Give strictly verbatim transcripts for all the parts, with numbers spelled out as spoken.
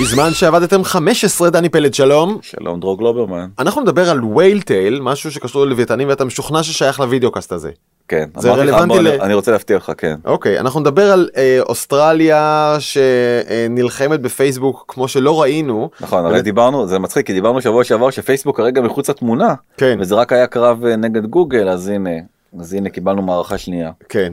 בזמן שעבדתם חמש עשרה, דני פלד, שלום. שלום, דרור גלוברמן. אנחנו נדבר על וייל טייל, משהו שקשור ללוויתנים, ואתה משוכנע ששייך לוידאו-קאסט הזה. כן, אני רוצה להפתיע לך, כן. אוקיי, אנחנו נדבר על אוסטרליה שנלחמת בפייסבוק כמו שלא ראינו. נכון, הרי דיברנו, זה מצחיק, כי דיברנו שבוע שעבר שפייסבוק כרגע מחוץ לתמונה, וזה רק היה קרב נגד גוגל, אז הנה, אז הנה קיבלנו מערכה שנייה. כן,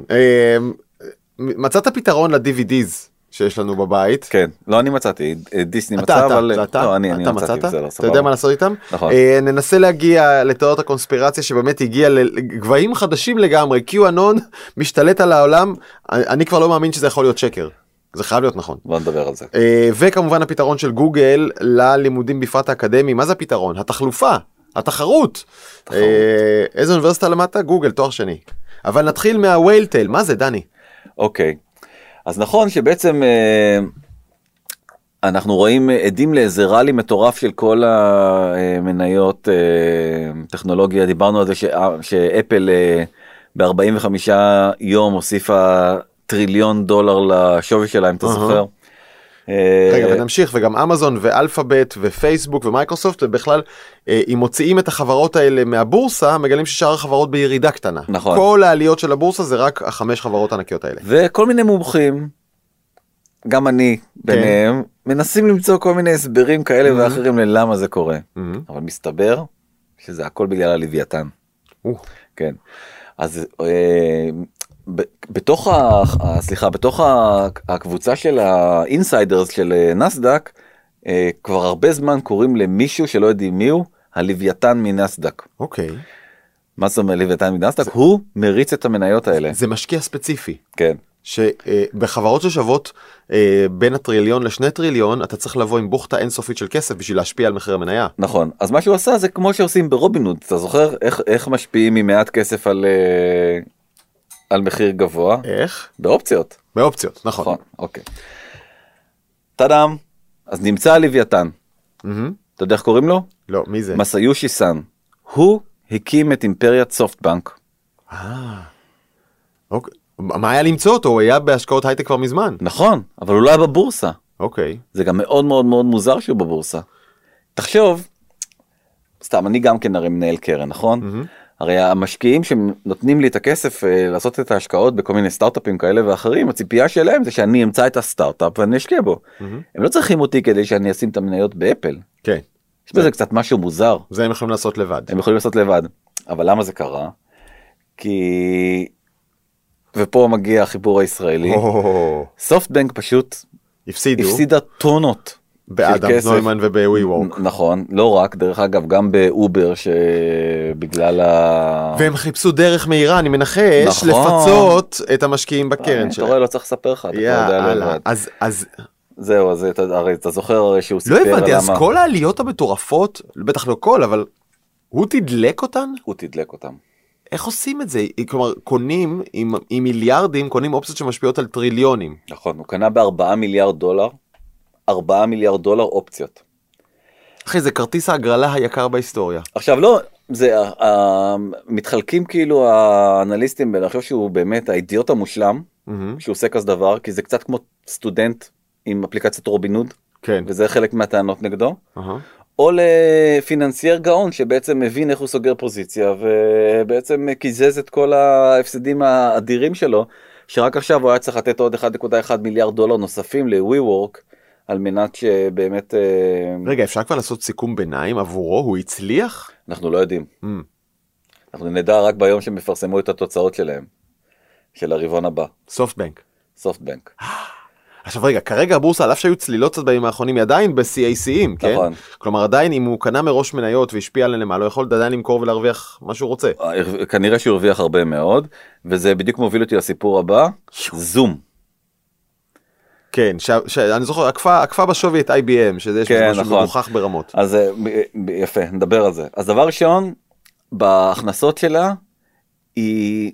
מצאת פתרון ל-די וי דיז שיש לנו בבית. כן, לא אני מצאתי, דיסני מצא, אבל... אתה, אתה, לא, אני, אתה אני מצאת? מצאתי, אתה יודע מה לעשות איתם? נכון. אה, ננסה להגיע לתיאוריות הקונספירציה, שבאמת הגיעה לגבהים חדשים לגמרי, QAnon משתלט על העולם, אני כבר לא מאמין שזה יכול להיות שקר. זה חייב להיות נכון. בוא נדבר על זה. אה, וכמובן הפתרון של גוגל ללימודים בפרט האקדמי, מה זה הפתרון? התחלופה, התחרות. תחרות. אה, איזו אוניברסיטה למדת? גוגל, תואר שני. אבל נתחיל מהווייל טייל, מה זה, דני? אוקיי. אז נכון שבעצם אנחנו רואים עדים לאיזה רלי מטורף של כל המניות טכנולוגיה, דיברנו על זה שאפל ב-ארבעים וחמישה יום הוסיפה טריליון דולר לשווי שלהם, אתה זוכר? רגע, ונמשיך, וגם אמזון ואלפאבית ופייסבוק ומייקרוסופט, ובכלל, אם מוציאים את החברות האלה מהבורסה, מגלים ששאר החברות בירידה קטנה. נכון. כל העליות של הבורסה זה רק החמש חברות הענקיות האלה. וכל מיני מומחים, גם אני ביניהם, מנסים למצוא כל מיני הסברים כאלה ואחרים ללמה זה קורה. אבל מסתבר שזה הכל בגלל הלוויתן. כן. אז... בתוך ה... סליחה, בתוך הקבוצה של האינסיידרס של נסדק, כבר הרבה זמן קוראים למישהו שלא יודעים מי הוא, הלוויתן מנסדק. אוקיי. מה זאת אומרת הלוויתן מנסדק? הוא מריץ את המניות האלה. זה משקיע ספציפי. כן. שבחברות ששוות בין הטריליון לשני טריליון, אתה צריך לבוא עם בוכתה אינסופית של כסף בשביל להשפיע על מחיר המניה. נכון. אז מה שהוא עשה זה כמו שעושים ברובין הוד. אתה זוכר איך משפיעים ממעט כסף על... על מחיר גבוה. איך? באופציות. באופציות, נכון. נכון, אוקיי. תדאם, אז נמצא הלוויתן. Mm-hmm. אתה יודע איך קוראים לו? לא, מי זה? מסיושי סן. הוא הקים את אימפריית סופטבנק. אה, אוקיי. מה היה למצוא אותו? הוא היה בהשקעות הייטק כבר מזמן. נכון, אבל הוא לא היה בבורסה. אוקיי. זה גם מאוד מאוד מאוד מוזר שהוא בבורסה. תחשוב, סתם, אני גם כן הרי מנהל קרן, נכון? Mm-hmm. הרי המשקיעים שנותנים לי את הכסף לעשות את ההשקעות בכל מיני סטארט-אפים כאלה ואחרים, הציפייה שלהם זה שאני אמצא את הסטארט-אפ ואני אשקיע בו. הם לא צריכים אותי כדי שאני אשים את המניות באפל. כן. זה קצת משהו מוזר. זה הם יכולים לעשות לבד. הם יכולים לעשות לבד. אבל למה זה קרה? כי... ופה מגיע החיבור הישראלי. סופטבנק פשוט... הפסידו. הפסידה טונות. באדם נוימן ובווי וורק. נכון, לא רק, דרך אגב, גם באובר שבגלל ה... והם חיפשו דרך מהירה, אני מנחש, נכון. לפצות את המשקיעים בקרן שלהם. אתה רואה, לא צריך לספר לך, אתה יודע לבד. אז, אז... זהו, אז אתה, הרי, אתה זוכר הרי שהוא סיפר למה... לא הבנתי, אז כל העליות המטורפות, בטח לא כל, אבל הוא תדלק אותן? הוא תדלק אותן. איך עושים את זה? כלומר, קונים עם, עם מיליארדים, קונים אופציות שמשפיעות על טריליונים. נכון, הוא קנה בארבעה מיליארד דולר. ארבעה מיליארד דולר אופציות. אחי, זה כרטיס ההגרלה היקר בהיסטוריה. עכשיו, לא, זה, מתחלקים כאילו האנליסטים, ואני חושב שהוא באמת האידיוט המושלם, שהוא עושה כזה דבר, כי זה קצת כמו סטודנט עם אפליקציית רובין הוד, וזה חלק מהטענות נגדו, או לפיננסייר גאון, שבעצם מבין איך הוא סוגר פוזיציה, ובעצם קיזז את כל ההפסדים האדירים שלו, שרק עכשיו הוא היה צריך לתת עוד אחד נקודה אחת מיליארד דולר נוספים ל-WeWork, על מנת שבאמת... רגע, אפשר כבר לעשות סיכום ביניים עבורו? הוא הצליח? אנחנו לא יודעים. Mm. אנחנו נדע רק ביום שהם מפרסמו את התוצאות שלהם, של הרבעון הבא. סופטבנק. סופטבנק. עכשיו רגע, כרגע הבורסה, על אף שהיו צלילות קצת בימים האחרונים, היא עדיין ב-סי איי סי-ים, כן? נכון. כלומר, עדיין אם הוא קנה מראש מניות והשפיע עליהם, לא יכול עדיין למכור ולהרוויח מה שהוא רוצה. כנראה שהוא הרוויח הרבה מאוד, וזה בדיוק מוביל אותי לסיפור הבא, זום. כן, אני זוכר, עקפה בשווי את איי בי אם, שזה יש משהו מוכח ברמות. אז יפה, נדבר על זה. אז דבר ראשון, בהכנסות שלה, היא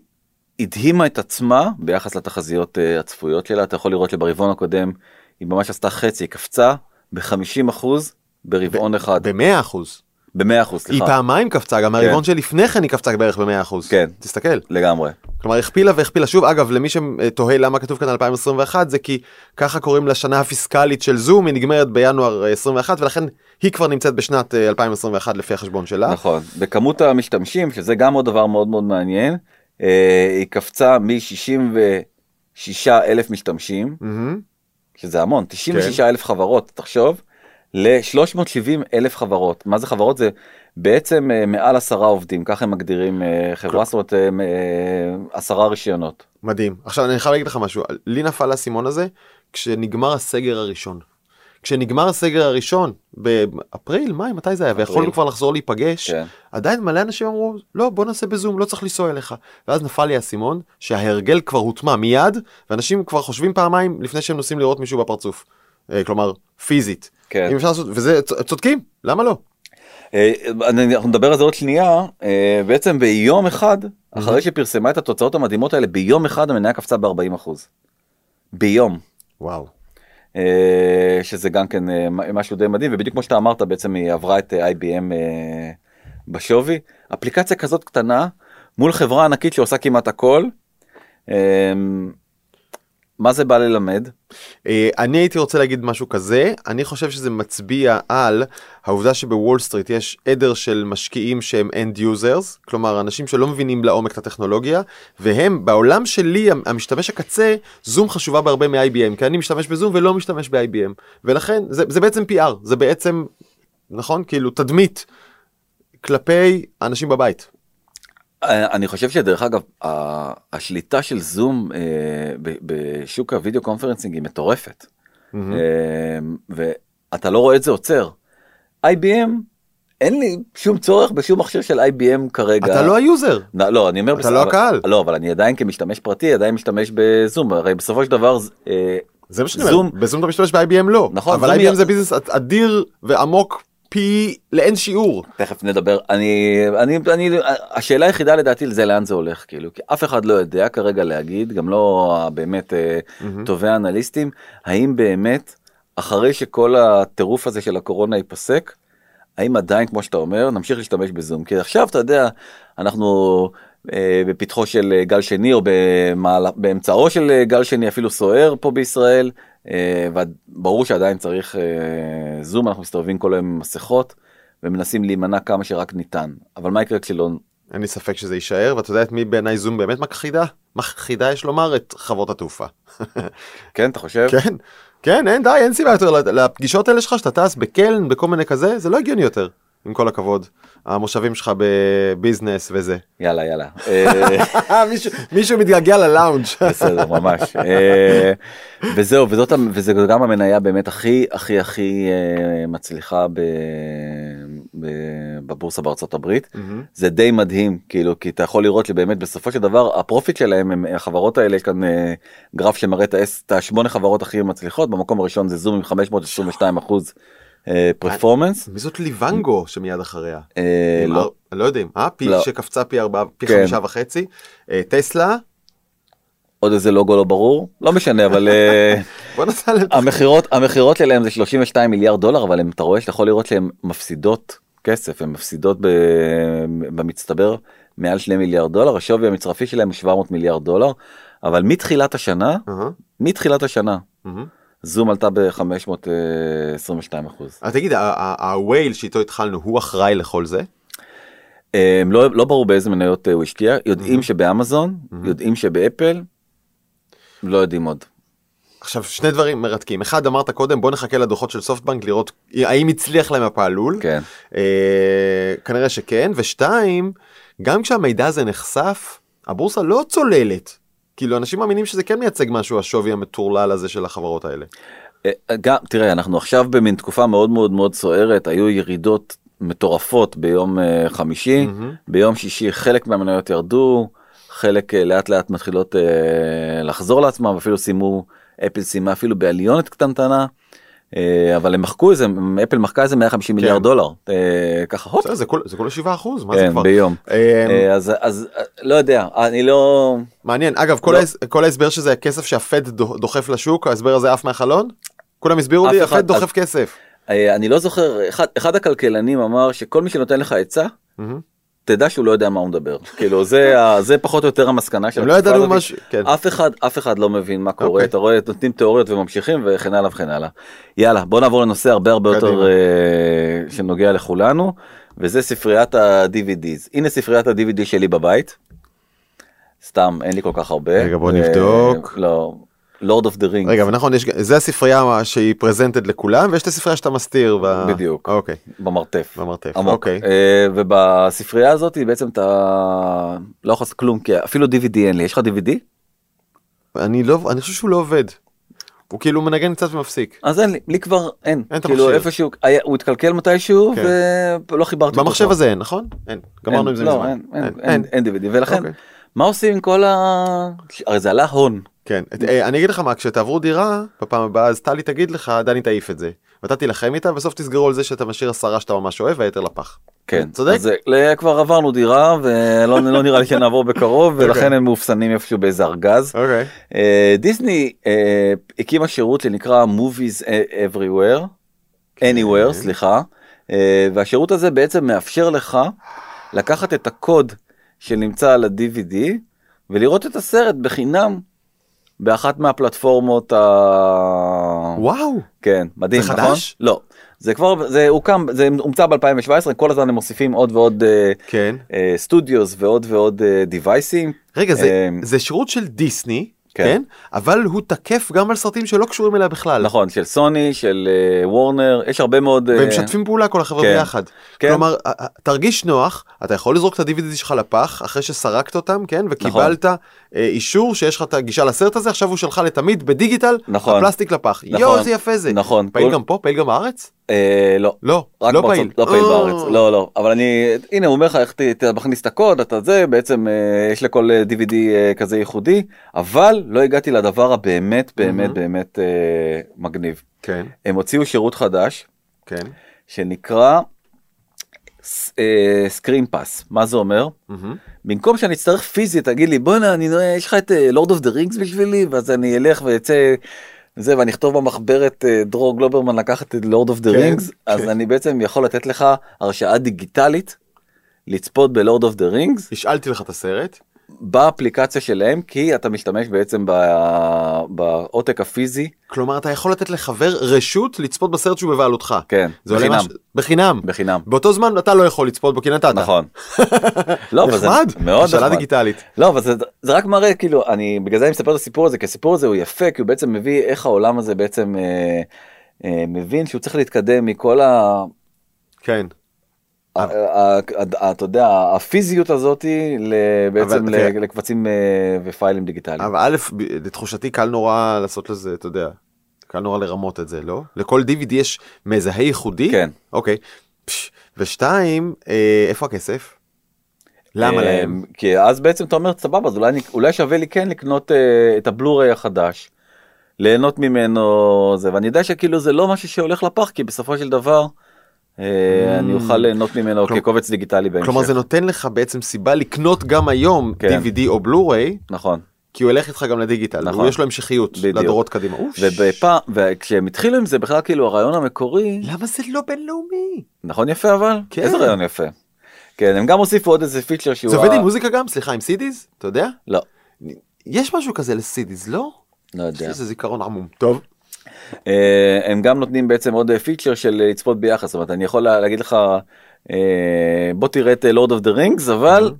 הדהימה את עצמה ביחס לתחזיות הצפויות שלה. אתה יכול לראות שברבעון הקודם, היא ממש עשתה חצי, היא קפצה ב-חמישים אחוז ברבעון אחד. ב-מאה אחוז? במאה אחוז, סליחה. היא פעמיים קפצה, גם הרבעון שלפני כן היא קפצה בערך במאה אחוז. כן. תסתכל. לגמרי. כלומר, הכפילה והכפילה שוב. אגב, למי שתוהה למה כתוב כאן אלפיים עשרים ואחת, זה כי ככה קוראים לשנה הפיסקלית של זום, היא נגמרת בינואר עשרים ואחת, ולכן היא כבר נמצאת בשנת אלפיים עשרים ואחת לפי החשבון שלה. נכון. בכמות המשתמשים, שזה גם עוד דבר מאוד מאוד מעניין, היא קפצה מ-שישים ושישה אלף משתמשים, שזה המון, תשעים ושישה אלף חברות, תחשוב, ל-שלוש מאות ושבעים אלף חברות. מה זה חברות? זה בעצם מעל עשרה עובדים, ככה הם מגדירים חברה, זאת אומרת, עשרה רישיונות. מדהים. עכשיו אני חייב להגיד לך משהו, לי נפל הסימון הזה, כשנגמר הסגר הראשון. כשנגמר הסגר הראשון, באפריל, מאי, מתי זה היה? ויכולנו כבר לחזור להיפגש, עדיין מלא אנשים אמרו, לא, בוא נעשה בזום, לא צריך לנסוע אליך. ואז נפל לי הסימון, שההרגל כבר הוטמע מיד, ואנשים כבר חושבים פעמיים, לפני שהם נוסעים לראות מישהו בפרצוף. כלומר, פיזית. אם אפשר לעשות, וזה, צודקים, למה לא? אנחנו נדבר על זה עוד שנייה, בעצם ביום אחד, אחרי שפרסמה את התוצאות המדהימות האלה, ביום אחד המניה קפצה ב-ארבעים אחוז. ביום. וואו. שזה גם כן משהו די מדהים, ובדיוק כמו שאתה אמרת, בעצם היא עברה את איי בי אם בשווי. אפליקציה כזאת קטנה, מול חברה ענקית שעושה כמעט הכל. מה זה בא ללמד? אני הייתי רוצה להגיד משהו כזה, אני חושב שזה מצביע על העובדה שבוול סטריט יש עדר של משקיעים שהם end users, כלומר אנשים שלא מבינים לעומק את הטכנולוגיה, והם בעולם שלי, המשתמש הקצה, זום חשובה בהרבה מ-איי בי אם, כי אני משתמש בזום ולא משתמש ב-איי בי אם, ולכן זה, זה בעצם פי אר, זה בעצם, נכון? כאילו תדמית כלפי אנשים בבית. אני חושב שדרך אגב, השליטה של זום בשוק הוידאו קונפרנסינג היא מטורפת. ואתה לא רואה את זה עוצר. איי בי אם, אין לי שום צורך בשום מכשיר של איי בי אם כרגע. אתה לא היוזר. לא, אני אומר בסדר. אתה לא הקהל. לא, אבל אני עדיין כמשתמש פרטי, עדיין משתמש בזום. הרי בסופו של דבר... זה מה שאני אומר, בזום אתה משתמש ב-איי בי אם לא. נכון. אבל איי בי אם זה ביזנס אדיר ועמוק. פי לאין שיעור. תכף נדבר, אני, אני, אני, השאלה היחידה לדעתי זה לאן זה הולך, כאילו, כי אף אחד לא יודע כרגע להגיד, גם לא באמת טובי האנליסטים, האם באמת, אחרי שכל הטירוף הזה של הקורונה ייפסק, האם עדיין, כמו שאתה אומר, נמשיך להשתמש בזום, כי עכשיו אתה יודע, אנחנו בפתחו של גל שני, או באמצעו של גל שני, אפילו סוער פה בישראל, וברור שעדיין צריך זום, אנחנו מסתובבים כל היום עם מסכות, ומנסים להימנע כמה שרק ניתן. אבל מה יקרה כשלא... אין לי ספק שזה יישאר, ואתה יודע את מי בעיניי זום באמת מכחידה? מכחידה יש לומר את חברות התעופה. כן, אתה חושב? כן, כן, אין, די, אין סיבה יותר. לפגישות האלה שלך, שאתה טס בקלן, בכל מיני כזה, זה לא הגיוני יותר. עם כל הכבוד, המושבים שלך בביזנס וזה. יאללה, יאללה. מישהו מתגעגע ללאונג'. בסדר, ממש. וזהו, וזה גם המניה באמת הכי, הכי, הכי מצליחה בבורסה בארצות הברית. זה די מדהים, כאילו, כי אתה יכול לראות שבאמת בסופו של דבר, הפרופיט שלהם, החברות האלה, יש כאן גרף שמראה את השמונה חברות הכי מצליחות, במקום הראשון זה זום עם חמש מאות עשרים ושתיים אחוז. פרפורמנס. מי זאת ליוונגו שמיד אחריה? לא. לא יודעים. שקפצה פי ארבע, פי חמישה וחצי. טסלה. עוד איזה לוגו לא ברור. לא משנה, אבל... בוא נעשה למחירות. המחירות שלהם זה שלושים ושתיים מיליארד דולר, אבל אתה רואה שאתה יכול לראות שהן מפסידות כסף, הן מפסידות במצטבר מעל שני מיליארד דולר. השווי המצרפי שלהם שבע מאות מיליארד דולר, אבל מתחילת השנה, מתחילת השנה, זום עלתה ב-חמש מאות עשרים ושתיים אחוז. אז תגיד, הווייל שאיתו התחלנו, הוא אחראי לכל זה? לא ברור באיזה מניות הוא השקיע, יודעים שבאמזון, יודעים שבאפל, לא יודעים עוד. עכשיו, שני דברים מרתקים. אחד, אמרת קודם, בוא נחכה לדוחות של סופטבנק, לראות האם הצליח להם הפעלול. כן. כנראה שכן. ושתיים, גם כשהמידע הזה נחשף, הבורסה לא צוללת. כאילו, אנשים מאמינים שזה כן מייצג משהו, השווי המטורלל הזה של החברות האלה. גם, תראה, אנחנו עכשיו במין תקופה מאוד מאוד מאוד סוערת, היו ירידות מטורפות ביום חמישי, ביום שישי חלק מהמניות ירדו, חלק לאט לאט מתחילות לחזור לעצמם, אפילו סיימו, אפל סיימה אפילו בעליונת קטנטנה, אבל הם מחקו איזה, אפל מחקה איזה מאה וחמישים מיליארד דולר, ככה הופ. זה כולה שבעה אחוז, מה זה כבר? ביום. אז לא יודע, אני לא... מעניין, אגב, כל ההסבר שזה הכסף שהפד דוחף לשוק, ההסבר הזה אף מהחלון? כולם הסבירו לי, הפד דוחף כסף. אני לא זוכר, אחד, אחד הכלכלנים אמר שכל מי שנותן לך עצה, תדע שהוא לא יודע מה הוא מדבר. כאילו, זה, זה פחות או יותר המסקנה של התקופה הזאת. אף אחד, אף אחד לא מבין מה קורה. אתה רואה, נותנים תיאוריות וממשיכים וכן הלאה וכן הלאה. יאללה, בוא נעבור לנושא הרבה הרבה יותר שנוגע לכולנו, וזה ספריית ה-די וי דיז. הנה ספריית ה-די וי די שלי בבית. סתם, אין לי כל כך הרבה. רגע, בוא נבדוק. לא. Lord of the Rings. רגע, ונכון, יש, זה הספרייה שהיא פרזנטד לכולם, ויש את הספרייה שאתה מסתיר. ו... בדיוק. אוקיי. במרתף. במרתף, אוקיי. אה, ובספרייה הזאת בעצם אתה לא יכול לעשות כלום, כי אפילו די וי די אין לי. יש לך די וי די? אני, לא, אני חושב שהוא לא עובד. הוא כאילו מנגן קצת ומפסיק. אז אין לי, לי כבר אין. אין כאילו איפשהו, הוא התקלקל מתישהו, כן. ולא חיברתי. במחשב הזה אין, נכון? אין. גמרנו עם זה מזמן. אין, אין, אין, אין, אין די וי די. ולכן, אוקיי. מה עושים עם כל ה... הרי זה עלה הון. כן, אני אגיד לך מה, כשתעברו דירה בפעם הבאה, אז טלי תגיד לך, דני תעיף את זה. ואתה תלחם איתה, בסוף תסגרו על זה שאתה משאיר עשרה שאתה ממש אוהב, והיתר לפח. כן, צודק? אז כבר עברנו דירה, ולא נראה לי שנעבור בקרוב, ולכן הם מאופסנים איפשהו באיזה ארגז. דיסני הקימה שירות שנקרא Movies Everywhere, Anywhere, סליחה, והשירות הזה בעצם מאפשר לך לקחת את הקוד שנמצא על ה-די וי די, ולראות את הסרט בחינם, באחת מהפלטפורמות ה... וואו. כן, מדהים, נכון? זה חדש? לא. זה כבר, זה הוקם, זה הומצא ב-אלפיים שבע עשרה, כל הזמן הם מוסיפים עוד ועוד סטודיוס ועוד ועוד דיווייסים. רגע, זה שירות של דיסני, כן? אבל הוא תקף גם על סרטים שלא קשורים אליה בכלל. נכון, של סוני, של וורנר, יש הרבה מאוד... והם משתפים פעולה כל החברה ביחד. כלומר, תרגיש נוח, אתה יכול לזרוק את ה-די וי די שלך לפח, אחרי שסרקת אותם, כן? וקיבלת אישור שיש לך את הגישה לסרט הזה, עכשיו הוא שלך לתמיד בדיגיטל, הפלסטיק לפח. יואו, זה יפה זה. נכון. פעיל גם פה, פעיל גם בארץ? לא. לא, לא פעיל. לא פעיל בארץ, לא, לא. אבל אני, הנה, הוא אומר לך, איך אתה מכניס את הקוד, אתה זה, בעצם יש לכל די וי די כזה ייחודי, אבל לא הגעתי לדבר הבאמת, באמת, באמת מגניב. כן. הם הוציאו שירות חדש, כן. שנקרא סקרין פאס. מה זה אומר? במקום שאני אצטרך פיזית, תגיד לי, בוא נה, יש לך את לורד אוף דה רינגס בשבילי, ואז אני אלך ויצא... זה, ואני אכתוב במחברת, דרור גלוברמן לקח את לורד אוף דה רינגס, אז אני בעצם יכול לתת לך הרשאה דיגיטלית, לצפות בלורד אוף דה רינגס. השאלתי לך את הסרט. באפליקציה שלהם, כי אתה משתמש בעצם בעותק הפיזי. כלומר, אתה יכול לתת לחבר רשות לצפות בסרט שהוא בבעלותך. כן, בחינם. בחינם. בחינם. באותו זמן אתה לא יכול לצפות בו, כי נתת. נכון. נחמד, השאלה דיגיטלית. לא, אבל זה רק מראה, כאילו, אני בגלל זה אני מספר את הסיפור הזה, כי הסיפור הזה הוא יפה, כי הוא בעצם מביא איך העולם הזה בעצם מבין שהוא צריך להתקדם מכל ה... כן. אתה יודע, הפיזיות הזאת בעצם לקבצים ופיילים דיגיטליים. אבל א', לתחושתי קל נורא לעשות לזה, אתה יודע, קל נורא לרמות את זה, לא? לכל די וי די יש מזהה ייחודי? כן. אוקיי. ושתיים, איפה הכסף? למה להם? כי אז בעצם אתה אומר, סבבה, אז אולי שווה לי כן לקנות את הבלוריי החדש, ליהנות ממנו, ואני יודע שכאילו זה לא משהו שהולך לפח, כי בסופו של דבר... אני אוכל ליהנות ממנו כקובץ דיגיטלי בהמשך. כלומר זה נותן לך בעצם סיבה לקנות גם היום די וי די או בלו-ריי. נכון. כי הוא הולך איתך גם לדיגיטל. נכון. ויש לו המשכיות לדורות קדימה. וכשהם התחילו עם זה בכלל כאילו הרעיון המקורי. למה זה לא בינלאומי? נכון יפה אבל? כן. איזה רעיון יפה. כן, הם גם הוסיפו עוד איזה פיצ'ר שהוא... זה עובד עם מוזיקה גם? סליחה, עם סידיז? אתה יודע? לא. יש משהו כזה לסידיז, לא? לא יודע. יש איזה זיכרון עמום. טוב. הם גם נותנים בעצם עוד פיצ'ר של לצפות ביחס, זאת אומרת, אני יכול להגיד לך, בוא תראה את Lord of the Rings, אבל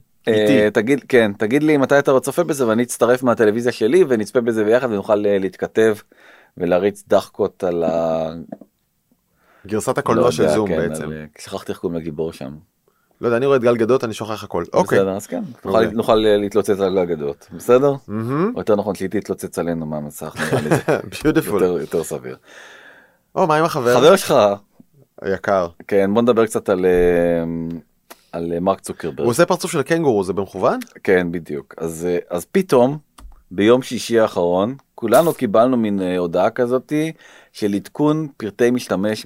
תגיד, כן, תגיד לי מתי אתה צופה בזה, ואני אצטרף מהטלוויזיה שלי, ונצפה בזה ביחד, ונוכל להתכתב, ולהריץ דחקות על ה... גרסת הקולנוע של זום בעצם. שכחתי איך קוראים לגיבור שם. לא יודע, אני רואה את גל גדות, אני שוכח הכל. בסדר, אז כן. נוכל להתלוצץ על גל גדות, בסדר? או יותר נכון, שהיא תתלוצץ עלינו מהמסך, נראה לי זה יותר סביר. או, מה עם החבר? חבר שלך. יקר. כן, בוא נדבר קצת על מרק צוקרברג. הוא עושה פרצוף של הקנגורו, זה במכוון? כן, בדיוק. אז פתאום, ביום שישי האחרון, כולנו קיבלנו מין הודעה כזאת, של עדכון פרטי משתמש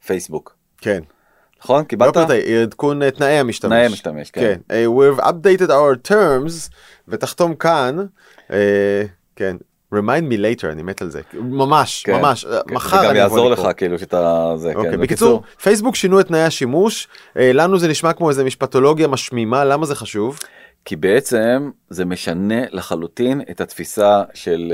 בפייסבוק. כן. נכון? קיבלת? לא פרטי, עדכון תנאי המשתמש. תנאי המשתמש, כן. כן. We've updated our terms, ותחתום כאן, כן, remind me later, אני מת על זה. ממש, כן, ממש. כן, מחר אני גם יעזור לך, כאילו, שאתה... זה, אוקיי, כן. בקיצור, פייסבוק שינו את תנאי השימוש. לנו זה נשמע כמו איזו משפטולוגיה משמימה. למה זה חשוב? כי בעצם זה משנה לחלוטין את התפיסה של,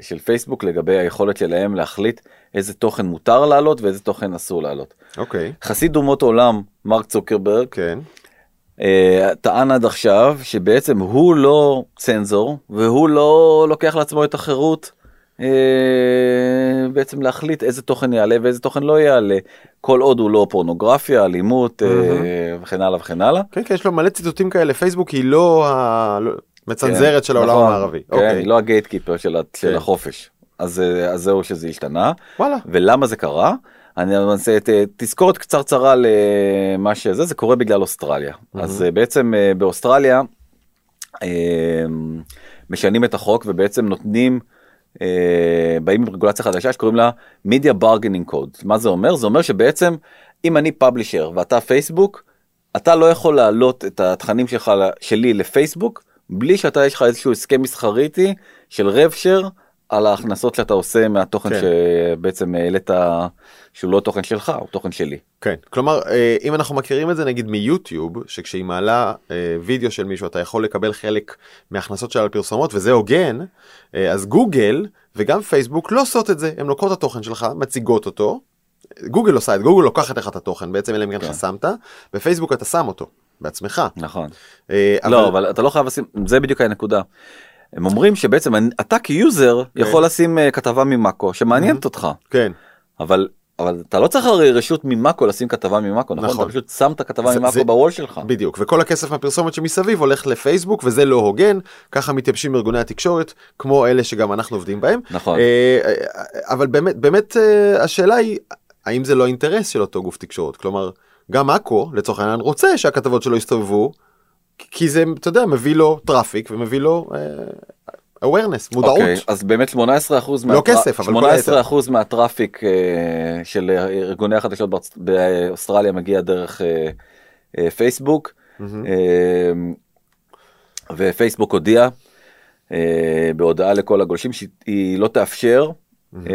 של פייסבוק לגבי היכולת שלהם להחליט איזה תוכן מותר לעלות ואיזה תוכן אסור לעלות. אוקיי. חסיד אומות עולם, מרק צוקרברג, כן. טען עד עכשיו שבעצם הוא לא צנזור והוא לא לוקח לעצמו את החירות בעצם להחליט איזה תוכן יעלה ואיזה תוכן לא יעלה, כל עוד הוא לא פורנוגרפיה, אלימות וכן הלאה וכן הלאה. כן, כי יש לו מלא ציטוטים כאלה. פייסבוק היא לא המצנזרת של העולם הערבי. כן, היא לא הגייט קיפר של החופש. אז זהו שזה השתנה. ולמה זה קרה? אני אנסה תזכורת קצרצרה למה שזה, זה קורה בגלל אוסטרליה. אז בעצם באוסטרליה משנים את החוק ובעצם נותנים באים עם רגולציה חדשה שקוראים לה Media Bargaining Code. מה זה אומר? זה אומר שבעצם אם אני פאבלישר ואתה פייסבוק, אתה לא יכול להעלות את התכנים שלך, שלי לפייסבוק, בלי שאתה יש לך איזשהו הסכם מסחריתי של רבשר על ההכנסות שאתה עושה מהתוכן כן. שבעצם העלית שהוא לא תוכן שלך, הוא תוכן שלי. כן, כלומר, אם אנחנו מכירים את זה נגיד מיוטיוב, שכשהיא מעלה וידאו של מישהו, אתה יכול לקבל חלק מההכנסות שלה על פרסומות, וזה הוגן, אז גוגל וגם פייסבוק לא עושות את זה, הם לוקחות את התוכן שלך, מציגות אותו, גוגל עושה את, גוגל לוקחת לך את התוכן, בעצם אלה אם כן חסמת, בפייסבוק אתה שם אותו, בעצמך. נכון. אבל... לא, אבל אתה לא חייב לשים, זה בדיוק הנקודה. הם אומרים שבעצם אתה כיוזר יכול לשים כתבה ממאקו, שמעניינת אותך. כן. אבל אתה לא צריך רשות ממאקו לשים כתבה ממאקו, נכון? אתה פשוט שם את הכתבה ממאקו בוול שלך. בדיוק, וכל הכסף מהפרסומת שמסביב הולך לפייסבוק, וזה לא הוגן, ככה מתייבשים ארגוני התקשורת, כמו אלה שגם אנחנו עובדים בהם. נכון. אבל באמת השאלה היא, האם זה לא אינטרס של אותו גוף תקשורת? כלומר, גם מאקו, לצורך העניין, רוצה שהכתבות שלו יסתובבו, כי זה, אתה יודע, מביא לו טראפיק ומביא לו uh, awareness, מודעות. Okay, אז באמת שמונה עשרה אחוז מהטראפיק, לא כסף, אבל שמונה עשרה אחוז מהטראפיק uh, של ארגוני החדשות בארצ... באוסטרליה מגיע דרך uh, uh, פייסבוק, mm-hmm. uh, ופייסבוק הודיע uh, בהודעה לכל הגולשים שהיא לא תאפשר mm-hmm. uh,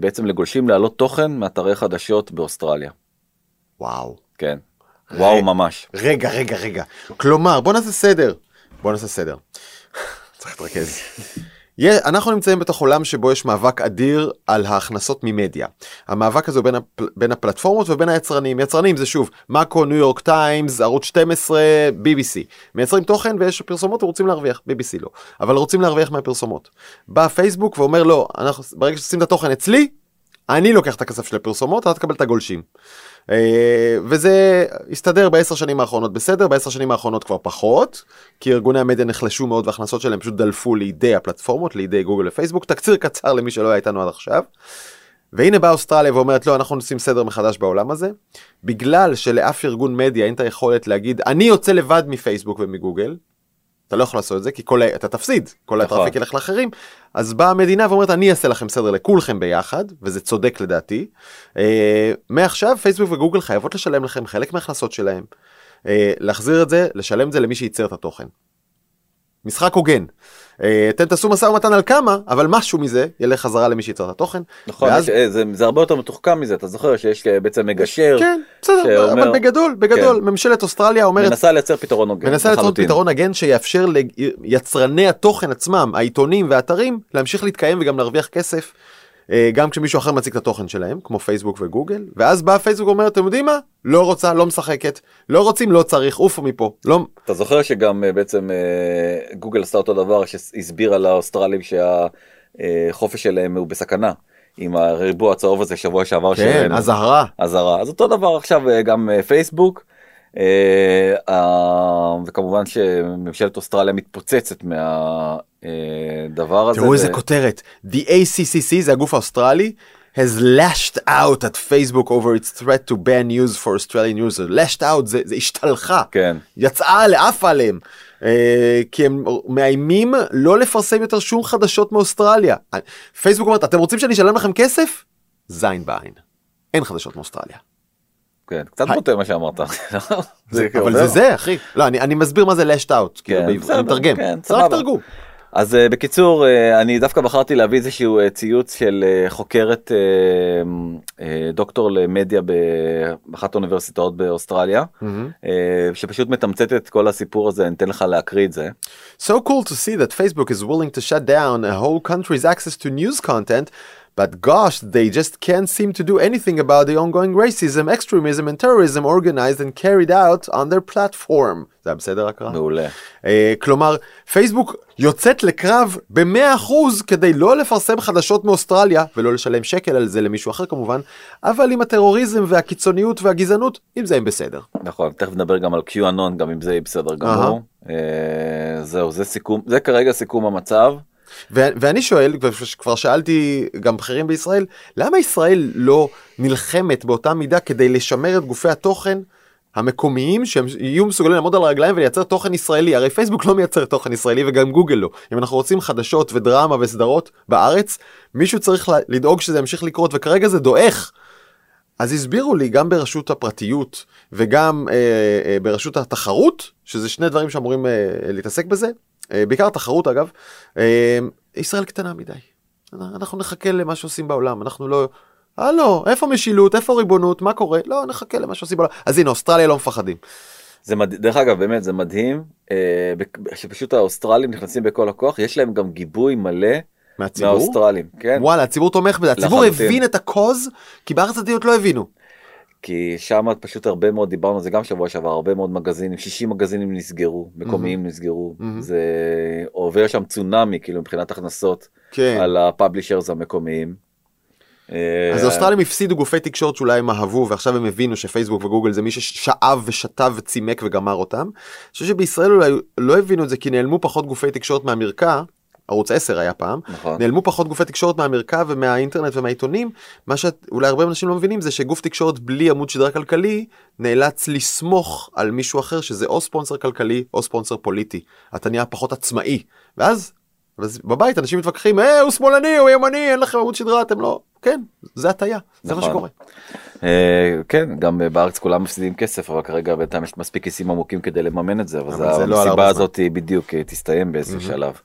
בעצם לגולשים להעלות תוכן מאתרי חדשות באוסטרליה. וואו. כן. וואו ממש. רגע, רגע, רגע. כלומר, בוא נעשה סדר. בוא נעשה סדר. צריך להתרכז. אנחנו נמצאים בתוך עולם שבו יש מאבק אדיר על ההכנסות ממדיה. המאבק הזה הוא בין, הפל... בין הפלטפורמות ובין היצרנים. יצרנים זה שוב, מאקו, ניו יורק טיימס, ערוץ שתים עשרה, בי בי סי. מייצרים תוכן ויש פרסומות ורוצים להרוויח. בי בי סי לא. אבל רוצים להרוויח מהפרסומות. בא פייסבוק ואומר לא, אנחנו... ברגע ששים את התוכן אצלי, אני לוקח את הכסף של הפרסומות, אתה תקבל את הגולשים. וזה הסתדר בעשר שנים האחרונות בסדר, בעשר שנים האחרונות כבר פחות, כי ארגוני המדיה נחלשו מאוד והכנסות שלהם פשוט דלפו לידי הפלטפורמות, לידי גוגל ופייסבוק. תקציר קצר למי שלא היה איתנו עד עכשיו. והנה באה אוסטרליה ואומרת, לא, אנחנו נשים סדר מחדש בעולם הזה, בגלל שלאף ארגון מדיה אין את היכולת להגיד, אני יוצא לבד מפייסבוק ומגוגל, אתה לא יכול לעשות את זה, כי כל, אתה תפסיד, כל הטרפיק ילך לאחרים, אז באה המדינה ואומרת, אני אעשה לכם סדר לכולכם ביחד, וזה צודק לדעתי, אה, מעכשיו פייסבוק וגוגל חייבות לשלם לכם חלק מההכנסות שלהם, אה, להחזיר את זה, לשלם את זה למי שייצר את התוכן. משחק הוגן. אתם תעשו מסע ומתן על כמה, אבל משהו מזה ילך חזרה למי שייצר את התוכן. נכון, ואז... יש, זה, זה הרבה יותר מתוחכם מזה, אתה זוכר שיש בעצם מגשר. כן, בסדר, שאומר... אבל בגדול, בגדול, כן. ממשלת אוסטרליה אומרת... מנסה לייצר פתרון הוגן. מנסה לייצר פתרון הוגן שיאפשר ליצרני התוכן עצמם, העיתונים והאתרים, להמשיך להתקיים וגם להרוויח כסף, גם כשמישהו אחר מציג את התוכן שלהם, כמו פייסבוק וגוגל, ואז בא פייסבוק ואומר, אתם יודעים מה? לא רוצה, לא משחקת, לא רוצים, לא צריך, אופו מפה. לא... אתה זוכר שגם בעצם גוגל עשתה אותו דבר שהסביר על האוסטרלים שהחופש שלהם הוא בסכנה, עם הריבוע הצהוב הזה שבוע שעבר. כן, הזהרה. הזהרה. אז אותו דבר עכשיו גם פייסבוק, וכמובן שממשלת אוסטרליה מתפוצצת מהדבר הזה. תראו איזה כותרת, The A C C C, זה הגוף האוסטרלי, has lashed out at Facebook over its threat to ban news for Australian users. Lashed out, זה, זה השתלחה. כן. יצאה לאף עליהם. אה, כי הם מאיימים לא לפרסם יותר שום חדשות מאוסטרליה. פייסבוק אומרת, אתם רוצים שאני אשלם לכם כסף? זין בעין. אין חדשות מאוסטרליה. כן, קצת בוטה מה שאמרת. אבל זה זה, אחי. לא, אני מסביר מה זה lashed out. כן, בסדר. אני מתרגם. צריך תרגום. אז בקיצור, אני דווקא בחרתי להביא איזשהו ציוץ של חוקרת דוקטור למדיה באחת האוניברסיטאות באוסטרליה, שפשוט מתמצת את כל הסיפור הזה, אני אתן לך להקריא את זה. So cool to see that Facebook is willing to shut down a whole country's access to news content, but gosh, they just can't seem to do anything about the ongoing racism, extremism and terrorism organized and carried out on their platform. זה היה בסדר הקרב? מעולה. Uh, כלומר, פייסבוק יוצאת לקרב ב-מאה אחוז כדי לא לפרסם חדשות מאוסטרליה, ולא לשלם שקל על זה למישהו אחר כמובן, אבל עם הטרוריזם והקיצוניות והגזענות, עם זה הם בסדר. נכון, תכף נדבר גם על QAnon, גם אם זה בסדר גמור. Uh-huh. Uh, זהו, זה סיכום, זה כרגע סיכום המצב. ואני שואל, כבר שאלתי גם בכירים בישראל, למה ישראל לא נלחמת באותה מידה כדי לשמר את גופי התוכן המקומיים שהם יהיו מסוגלים לעמוד על הרגליים ולייצר תוכן ישראלי? הרי פייסבוק לא מייצר תוכן ישראלי וגם גוגל לא. אם אנחנו רוצים חדשות ודרמה וסדרות בארץ, מישהו צריך לדאוג שזה ימשיך לקרות, וכרגע זה דואך. אז הסבירו לי גם ברשות הפרטיות וגם אה, אה, ברשות התחרות, שזה שני דברים שאמורים אה, להתעסק בזה, בעיקר תחרות אגב, ישראל קטנה מדי. אנחנו נחכה למה שעושים בעולם, אנחנו לא, אה לא, איפה משילות, איפה ריבונות, מה קורה? לא, נחכה למה שעושים בעולם. אז הנה, אוסטרליה לא מפחדים. זה מד... דרך אגב, באמת, זה מדהים, שפשוט האוסטרלים נכנסים בכל הכוח, יש להם גם גיבוי מלא, מהציבור? מהאוסטרלים, כן. וואלה, הציבור תומך בזה, הציבור הבין את הקוז, כי בארץ הדיות לא הבינו. כי שם פשוט הרבה מאוד, דיברנו על זה גם שבוע שעבר, הרבה מאוד מגזינים, שישים מגזינים נסגרו, מקומיים נסגרו, זה עובר שם צונאמי, כאילו מבחינת הכנסות, על הפאבלישרס המקומיים. אז האוסטרלים הפסידו גופי תקשורת שאולי הם אהבו, ועכשיו הם הבינו שפייסבוק וגוגל זה מי ששאב ושטב וצימק וגמר אותם. אני חושב שבישראל אולי לא הבינו את זה, כי נעלמו פחות גופי תקשורת מהמרקע, ערוץ עשר היה פעם, נכון. נעלמו פחות גופי תקשורת מהמרקע ומהאינטרנט ומהעיתונים, מה שאולי הרבה אנשים לא מבינים זה שגוף תקשורת בלי עמוד שדרה כלכלי, נאלץ לסמוך על מישהו אחר שזה או ספונסר כלכלי או ספונסר פוליטי. אתה נהיה פחות עצמאי. ואז, ואז בבית אנשים מתווכחים, אה, הוא שמאלני, הוא ימני, אין לכם עמוד שדרה, אתם לא... כן, זה הטעיה, נכון. זה מה שקורה. כן, גם בארץ כולם מפסידים כסף, אבל כרגע בינתיים יש מספיק כיסים עמוקים כדי לממן את זה, אבל הסיבה הזאת בדיוק תסתיים באיזשהו שלב.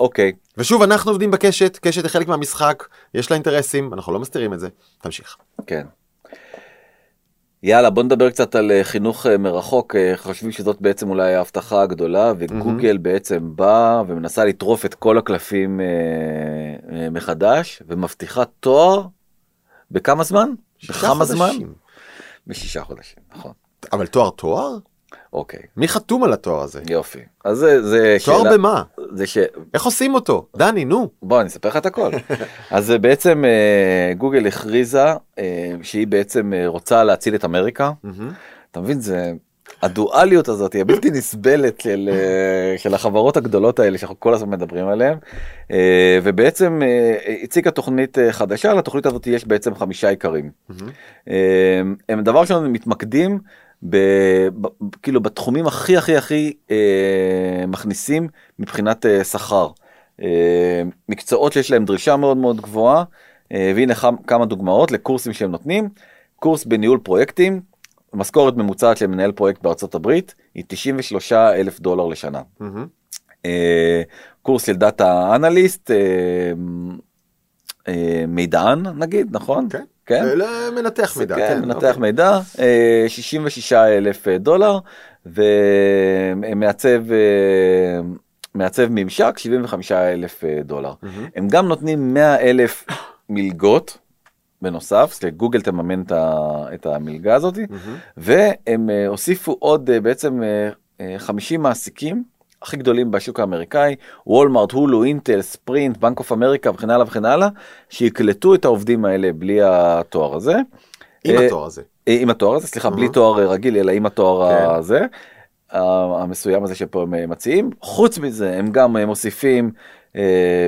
אוקיי. ושוב, אנחנו עובדים בקשת, קשת היא חלק מהמשחק, יש לה אינטרסים, אנחנו לא מסתירים את זה. תמשיך. כן. יאללה, בוא נדבר קצת על חינוך מרחוק, חושבים שזאת בעצם אולי ההבטחה הגדולה, וגוגל mm-hmm. בעצם באה ומנסה לטרוף את כל הקלפים אה, אה, מחדש, ומבטיחה תואר בכמה זמן? בכמה זמן? משישה חודשים, נכון. אבל תואר תואר? אוקיי. מי חתום על התואר הזה? יופי. אז זה, זה תואר שאלה... במה? זה ש... איך עושים אותו? דני, נו. בוא, אני אספר לך את הכל. אז בעצם גוגל הכריזה שהיא בעצם רוצה להציל את אמריקה. אתה מבין, זה... הדואליות הזאת היא הבלתי נסבלת של, של החברות הגדולות האלה שאנחנו כל הזמן מדברים עליהן, ובעצם הציגה תוכנית חדשה, לתוכנית הזאת יש בעצם חמישה עיקרים. הם דבר שאנחנו מתמקדים, ב, ב, כאילו בתחומים הכי הכי הכי אה, מכניסים מבחינת אה, שכר, אה, מקצועות שיש להם דרישה מאוד מאוד גבוהה, אה, והנה כמה דוגמאות לקורסים שהם נותנים, קורס בניהול פרויקטים, משכורת ממוצעת של מנהל פרויקט בארצות הברית, היא תשעים ושלושה אלף דולר לשנה, mm-hmm. אה, קורס של דאטה אנליסט, אה, אה, מידען נגיד, נכון? כן. Okay. כן, מנתח מידע, כן, מנתח מידע, שישים ושישה אלף דולר, ומעצב, מעצב ממשק, שבעים וחמישה אלף דולר. הם גם נותנים מאה אלף מלגות, בנוסף, סליח, גוגל תממן את המלגה הזאת, והם הוסיפו עוד בעצם חמישים מעסיקים, הכי גדולים בשוק האמריקאי, וולמרט, הולו, אינטל, ספרינט, בנק אוף אמריקה וכן הלאה וכן הלאה, שיקלטו את העובדים האלה בלי התואר הזה. עם התואר הזה. עם התואר הזה, סליחה, בלי תואר רגיל, אלא עם התואר הזה, המסוים הזה שפה הם מציעים. חוץ מזה, הם גם מוסיפים,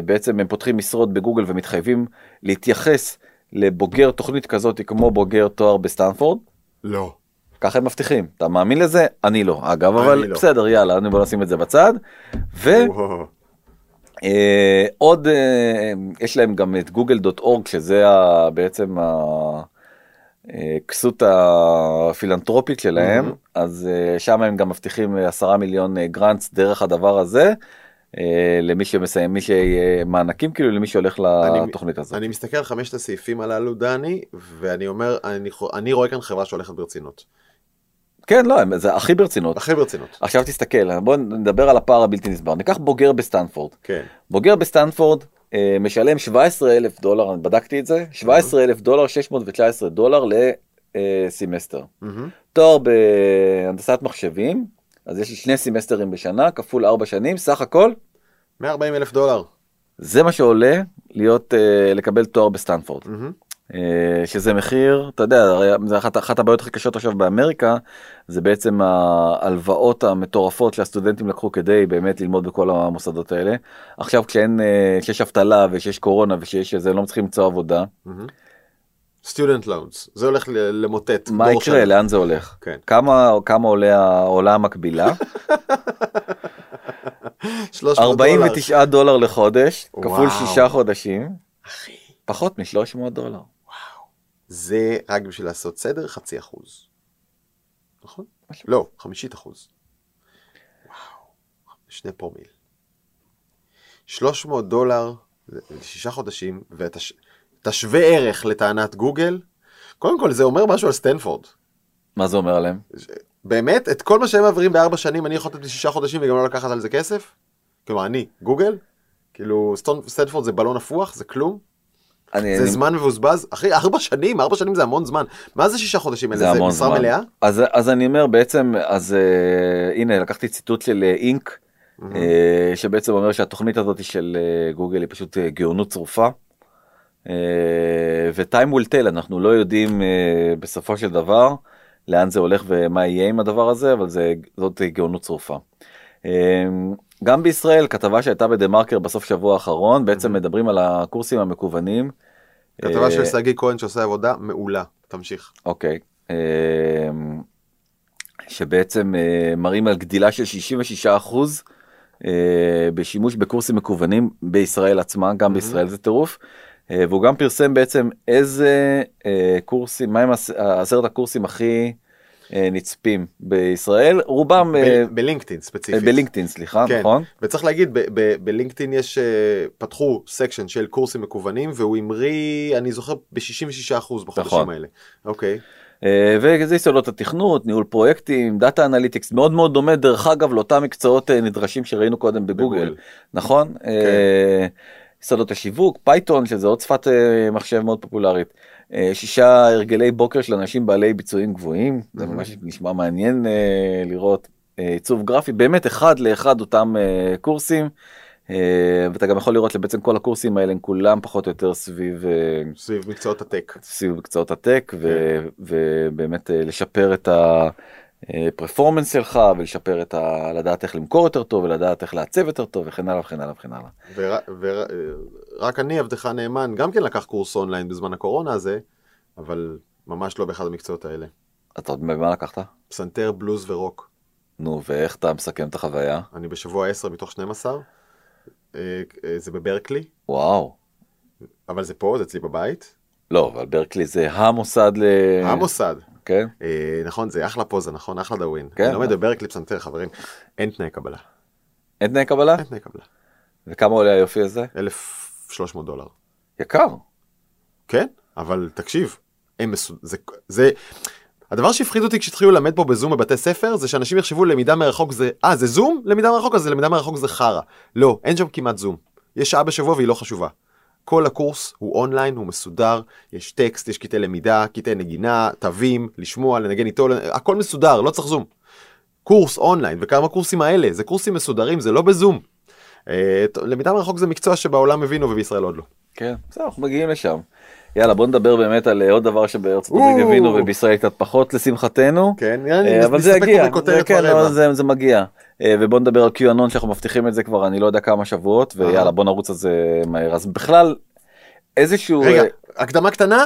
בעצם הם פותחים משרות בגוגל ומתחייבים להתייחס לבוגר תוכנית כזאת כמו בוגר תואר בסטנפורד. לא. ככה הם מבטיחים, אתה מאמין לזה? אני לא, אגב, אבל בסדר, יאללה, אני בוא נשים את זה בצד, ועוד, יש להם גם את גוגל דוט אורג, שזה בעצם הכסות הפילנטרופית שלהם, אז שם הם גם מבטיחים עשרה מיליון גרנטס דרך הדבר הזה, למי שמסיים, מי שמענקים, כאילו למי שהולך לתוכנית הזאת. אני מסתכל על חמשת הסעיפים הללו, דני, ואני אומר, אני רואה כאן חברה שהולכת ברצינות. כן, לא, זה הכי ברצינות. הכי ברצינות. עכשיו תסתכל, בואו נדבר על הפער הבלתי נסבר. ניקח בוגר בסטנפורד. כן. בוגר בסטנפורד משלם שבעה עשר אלף דולר, בדקתי את זה, שבעה עשר אלף דולר, שש מאות ותשע עשרה דולר לסימסטר. תואר בהנדסת מחשבים, אז יש לי שני סימסטרים בשנה, כפול ארבע שנים, סך הכל מאה וארבעים אלף דולר. זה מה שעולה להיות, uh, לקבל תואר בסטנפורד. Mm-hmm. Uh, שזה מחיר, אתה יודע, זה אחת, אחת הבעיות הכי קשות עכשיו באמריקה, זה בעצם ההלוואות המטורפות שהסטודנטים לקחו כדי באמת ללמוד בכל המוסדות האלה. עכשיו כשאין, uh, כשיש אבטלה ושיש קורונה ושיש איזה, לא מצליחים למצוא עבודה. Mm-hmm. student loans, זה הולך למוטט. מה יקרה, לאן זה הולך? כן. כמה, כמה עולה, עולה המקבילה? ארבעים ותשעה דולר לחודש, כפול שישה חודשים, פחות מ-שלוש מאות דולר. וואו. זה רק בשביל לעשות סדר, חצי אחוז. נכון? לא, חמישית אחוז. וואו. שני פרומיל. שלוש מאות דולר, שישה חודשים, ואתה... תשווה ערך לטענת גוגל, קודם כל זה אומר משהו על סטנפורד. מה זה אומר עליהם? באמת, את כל מה שהם עברים בארבע שנים, אני יכולת לשישה חודשים וגם לא לקחת על זה כסף? כלומר, אני, גוגל? כאילו, סטנפורד זה בלון הפוח, זה כלום? אני, זה אני... זמן מבוזבז? אחי, ארבע שנים, ארבע שנים זה המון זמן. מה זה שישה חודשים? זה, זה משרה מלאה? אז, אז אני אומר בעצם, אז uh, הנה, לקחתי ציטוט של אינק, uh, mm-hmm. uh, שבעצם אומר שהתוכנית הזאת של uh, גוגל היא פשוט uh, גאונות צרופה, וטיים וויל טייל, אנחנו לא יודעים בסופו של דבר לאן זה הולך ומה יהיה עם הדבר הזה, אבל זאת גאונות צרופה. גם בישראל, כתבה שהייתה בדמרקר בסוף שבוע האחרון, בעצם מדברים על הקורסים המקוונים. כתבה של סגי כהן שעושה עבודה מעולה, תמשיך. אוקיי, שבעצם מראים על גדילה של שישים ושישה אחוז בשימוש בקורסים מקוונים בישראל עצמה, גם בישראל זה טירוף. והוא גם פרסם בעצם איזה קורסים, מהם עשרת הקורסים הכי נצפים בישראל, רובם... בלינקדאין ספציפית. בלינקדאין, סליחה, נכון? וצריך להגיד, בלינקדאין יש, פתחו סקשן של קורסים מקוונים, והוא אמרי, אני זוכר, ב-שישים ושישה אחוז בחודשים האלה. אוקיי. וזה יסודות התכנות, ניהול פרויקטים, דאטה אנליטיקס, מאוד מאוד דומה דרך אגב לאותם מקצועות נדרשים שראינו קודם בגוגל, נכון? כן. יסודות השיווק, פייתון, שזה עוד שפת uh, מחשב מאוד פופולרית, uh, שישה הרגלי בוקר של אנשים בעלי ביצועים גבוהים, mm-hmm. זה ממש נשמע מעניין uh, לראות uh, עיצוב גרפי, באמת אחד לאחד אותם uh, קורסים, uh, ואתה גם יכול לראות שבעצם כל הקורסים האלה הם כולם פחות או יותר סביב... Uh, סביב מקצועות הטק. סביב מקצועות הטק, mm-hmm. ו- ובאמת uh, לשפר את ה... פרפורמנס שלך, ולשפר את ה... לדעת איך למכור יותר טוב, ולדעת איך לעצב יותר טוב, וכן הלאה, וכן הלאה, וכן הלאה. ורק אני, עבדך נאמן, גם כן לקח קורס אונליין בזמן הקורונה הזה, אבל ממש לא באחד המקצועות האלה. אתה עוד במה לקחת? פסנתר, בלוז ורוק. נו, ואיך אתה מסכם את החוויה? אני בשבוע עשר מתוך שתים עשרה, זה בברקלי. וואו. אבל זה פה, זה אצלי בבית. לא, אבל ברקלי זה המוסד ל... המוסד. כן. נכון, זה אחלה פוזה, נכון, אחלה דאווין. אני לא מדבר קליפסנטר, חברים. אין תנאי קבלה. אין תנאי קבלה? אין תנאי קבלה. וכמה עולה היופי הזה? אלף ושלוש מאות דולר. יקר. כן, אבל תקשיב, זה... הדבר שהפחיד אותי כשתחילו למד פה בזום בבתי ספר, זה שאנשים יחשבו למידה מרחוק זה... אה, זה זום? למידה מרחוק, אז למידה מרחוק זה חרה. לא, אין שם כמעט זום. יש שעה בשבוע והיא לא חשובה. כל הקורס הוא אונליין, הוא מסודר, יש טקסט, יש קטעי למידה, קטעי נגינה, תווים, לשמוע, לנגן איתו, הכל מסודר, לא צריך זום. קורס אונליין, וכמה קורסים האלה, זה קורסים מסודרים, זה לא בזום. למידה מרחוק זה מקצוע שבעולם הבינו ובישראל עוד לא. כן, בסדר, אנחנו מגיעים לשם. יאללה, בוא נדבר באמת על עוד דבר שבארצות הברית הבינו ובישראל קצת פחות לשמחתנו. כן, אבל זה יגיע, זה מגיע. ובוא נדבר על QAnon שאנחנו מבטיחים את זה כבר, אני לא יודע כמה שבועות, ויאללה, בוא נרוץ על זה מהר. אז בכלל, איזשהו... רגע, הקדמה קטנה,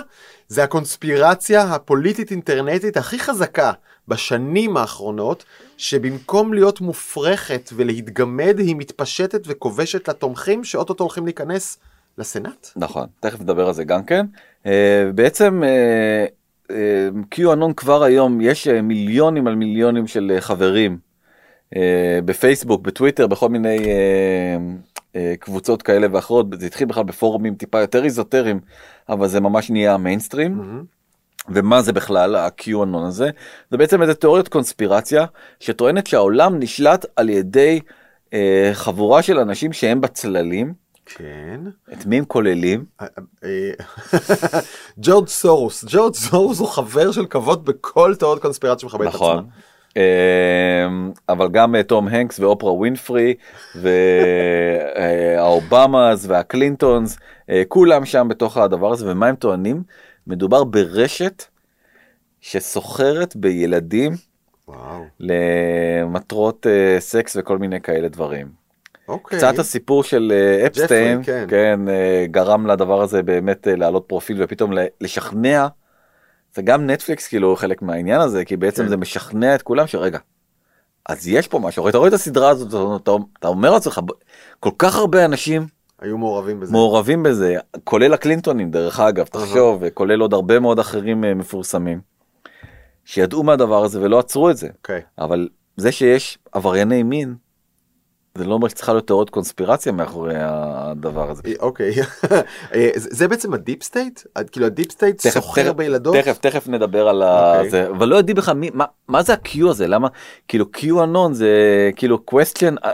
זה הקונספירציה הפוליטית אינטרנטית הכי חזקה בשנים האחרונות, שבמקום להיות מופרכת ולהתגמד, היא מתפשטת וכובשת לתומכים, שאוטוטו הולכים להיכנס לסנאט. נכון, תכף נדבר על זה גם כן. בעצם... QAnon כבר היום, יש מיליונים על מיליונים של חברים בפייסבוק, בטוויטר, בכל מיני קבוצות כאלה ואחרות, זה התחיל בכלל בפורומים טיפה יותר איזוטריים, אבל זה ממש נהיה המיינסטרים. ומה זה בכלל, ה-QAnon הזה? זה בעצם איזו תיאוריית קונספירציה, שטוענת שהעולם נשלט על ידי חבורה של אנשים שהם בצללים, כן. את מי הם כוללים? ג'ורג' סורוס. ג'ורג' סורוס הוא חבר של כבוד בכל תיאוריות קונספירציה שמכבד את עצמה. אבל גם תום הנקס ואופרה ווינפרי והאובמאז והקלינטונס, כולם שם בתוך הדבר הזה. ומה הם טוענים? מדובר ברשת שסוחרת בילדים למטרות סקס וכל מיני כאלה דברים. Okay. קצת הסיפור של uh, אפסטיין, Jeffrey, כן, כן uh, גרם לדבר הזה באמת uh, לעלות פרופיל ופתאום לשכנע, זה גם נטפליקס כאילו חלק מהעניין הזה, כי בעצם כן. זה משכנע את כולם שרגע, אז יש פה משהו, אתה רואה את הסדרה הזאת, אתה, אתה אומר עצמך, כל כך הרבה אנשים היו מעורבים בזה, מעורבים בזה כולל הקלינטונים דרך אגב, תחשוב, uh-huh. כולל עוד הרבה מאוד אחרים uh, מפורסמים, שידעו מהדבר הזה ולא עצרו את זה, okay. אבל זה שיש עברייני מין, זה לא אומר שצריכה להיות תיאוריות קונספירציה מאחורי הדבר הזה. אוקיי. זה בעצם הדיפ סטייט? כאילו הדיפ סטייט סוחר בילדות? תכף, תכף נדבר על זה. אבל לא יודעים בכלל מה זה ה-Q הזה, למה? כאילו Q-Anon זה כאילו question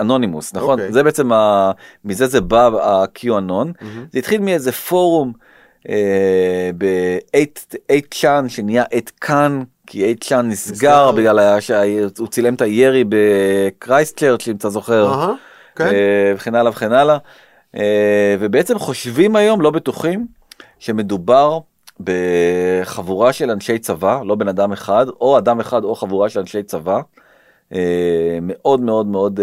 anonymous, נכון? זה בעצם, מזה זה בא ה-Q-Anon. זה התחיל מאיזה פורום ב-eight chan שנהיה eight can, כי אייט שאן נסגר בגלל שהוא צילם את הירי בקרייסט צ'רץ' אם אתה זוכר, וכן הלאה וכן הלאה, ובעצם חושבים היום, לא בטוחים, שמדובר בחבורה של אנשי צבא, לא בן אדם אחד, או אדם אחד או חבורה של אנשי צבא, מאוד מאוד מאוד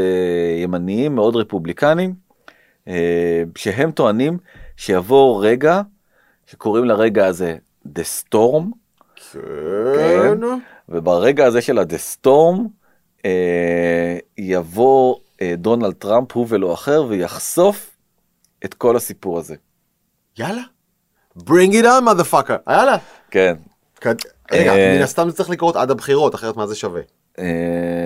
ימניים, מאוד רפובליקנים, שהם טוענים שיבוא רגע, שקוראים לרגע הזה The Storm, כן. וברגע הזה של הדסטורם אה, יבוא אה, דונלד טראמפ הוא ולא אחר ויחשוף את כל הסיפור הזה. יאללה, bring it on motherfucker, יאללה. כן. כ... רגע, אה... מן הסתם זה צריך לקרות עד הבחירות, אחרת מה זה שווה? אה...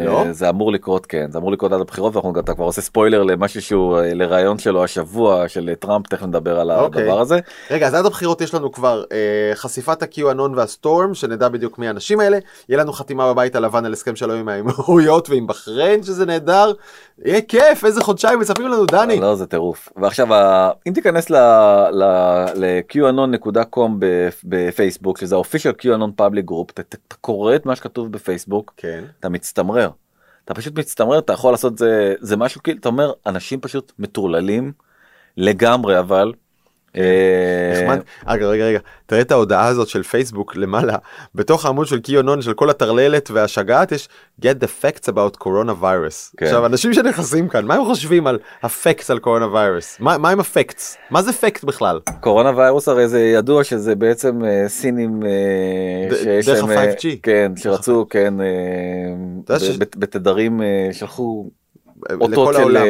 לא? זה אמור לקרות, כן, זה אמור לקרות עד הבחירות, ואנחנו גם כבר עושה ספוילר למשהו שהוא, לרעיון שלו השבוע של טראמפ, תכף נדבר על אוקיי. הדבר הזה. רגע, אז עד הבחירות יש לנו כבר אה, חשיפת ה-QAnon והסטורם, שנדע בדיוק מי האנשים האלה, יהיה לנו חתימה בבית הלבן על הסכם שלום עם האמירויות ועם בחריין, שזה נהדר, יהיה כיף, איזה חודשיים מצפים לנו, דני. לא, זה טירוף. ועכשיו, ה... אם תיכנס ל-קיו אנון נקודה קום בפייסבוק, שזה ה-official QAnon public group, אתה קורא את מה שכתוב בפייסבוק, כן. אתה מצטמרר, אתה פשוט מצטמרר, אתה יכול לעשות זה, זה משהו כאילו, אתה אומר, אנשים פשוט מטורללים לגמרי, אבל... נחמד, רגע, רגע, רגע, תראה את ההודעה הזאת של פייסבוק למעלה, בתוך העמוד של QAnon, של כל התרללת והשגעת, יש get the facts about coronavirus. עכשיו, אנשים שנכנסים כאן, מה הם חושבים על ה-facts על coronavirus? מה הם ה-facts? מה זה fact בכלל? coronavirus הרי זה ידוע שזה בעצם סינים שיש להם... דרך ה-פייב ג'י. כן, שרצו, כן, בתדרים שלחו... לכל העולם,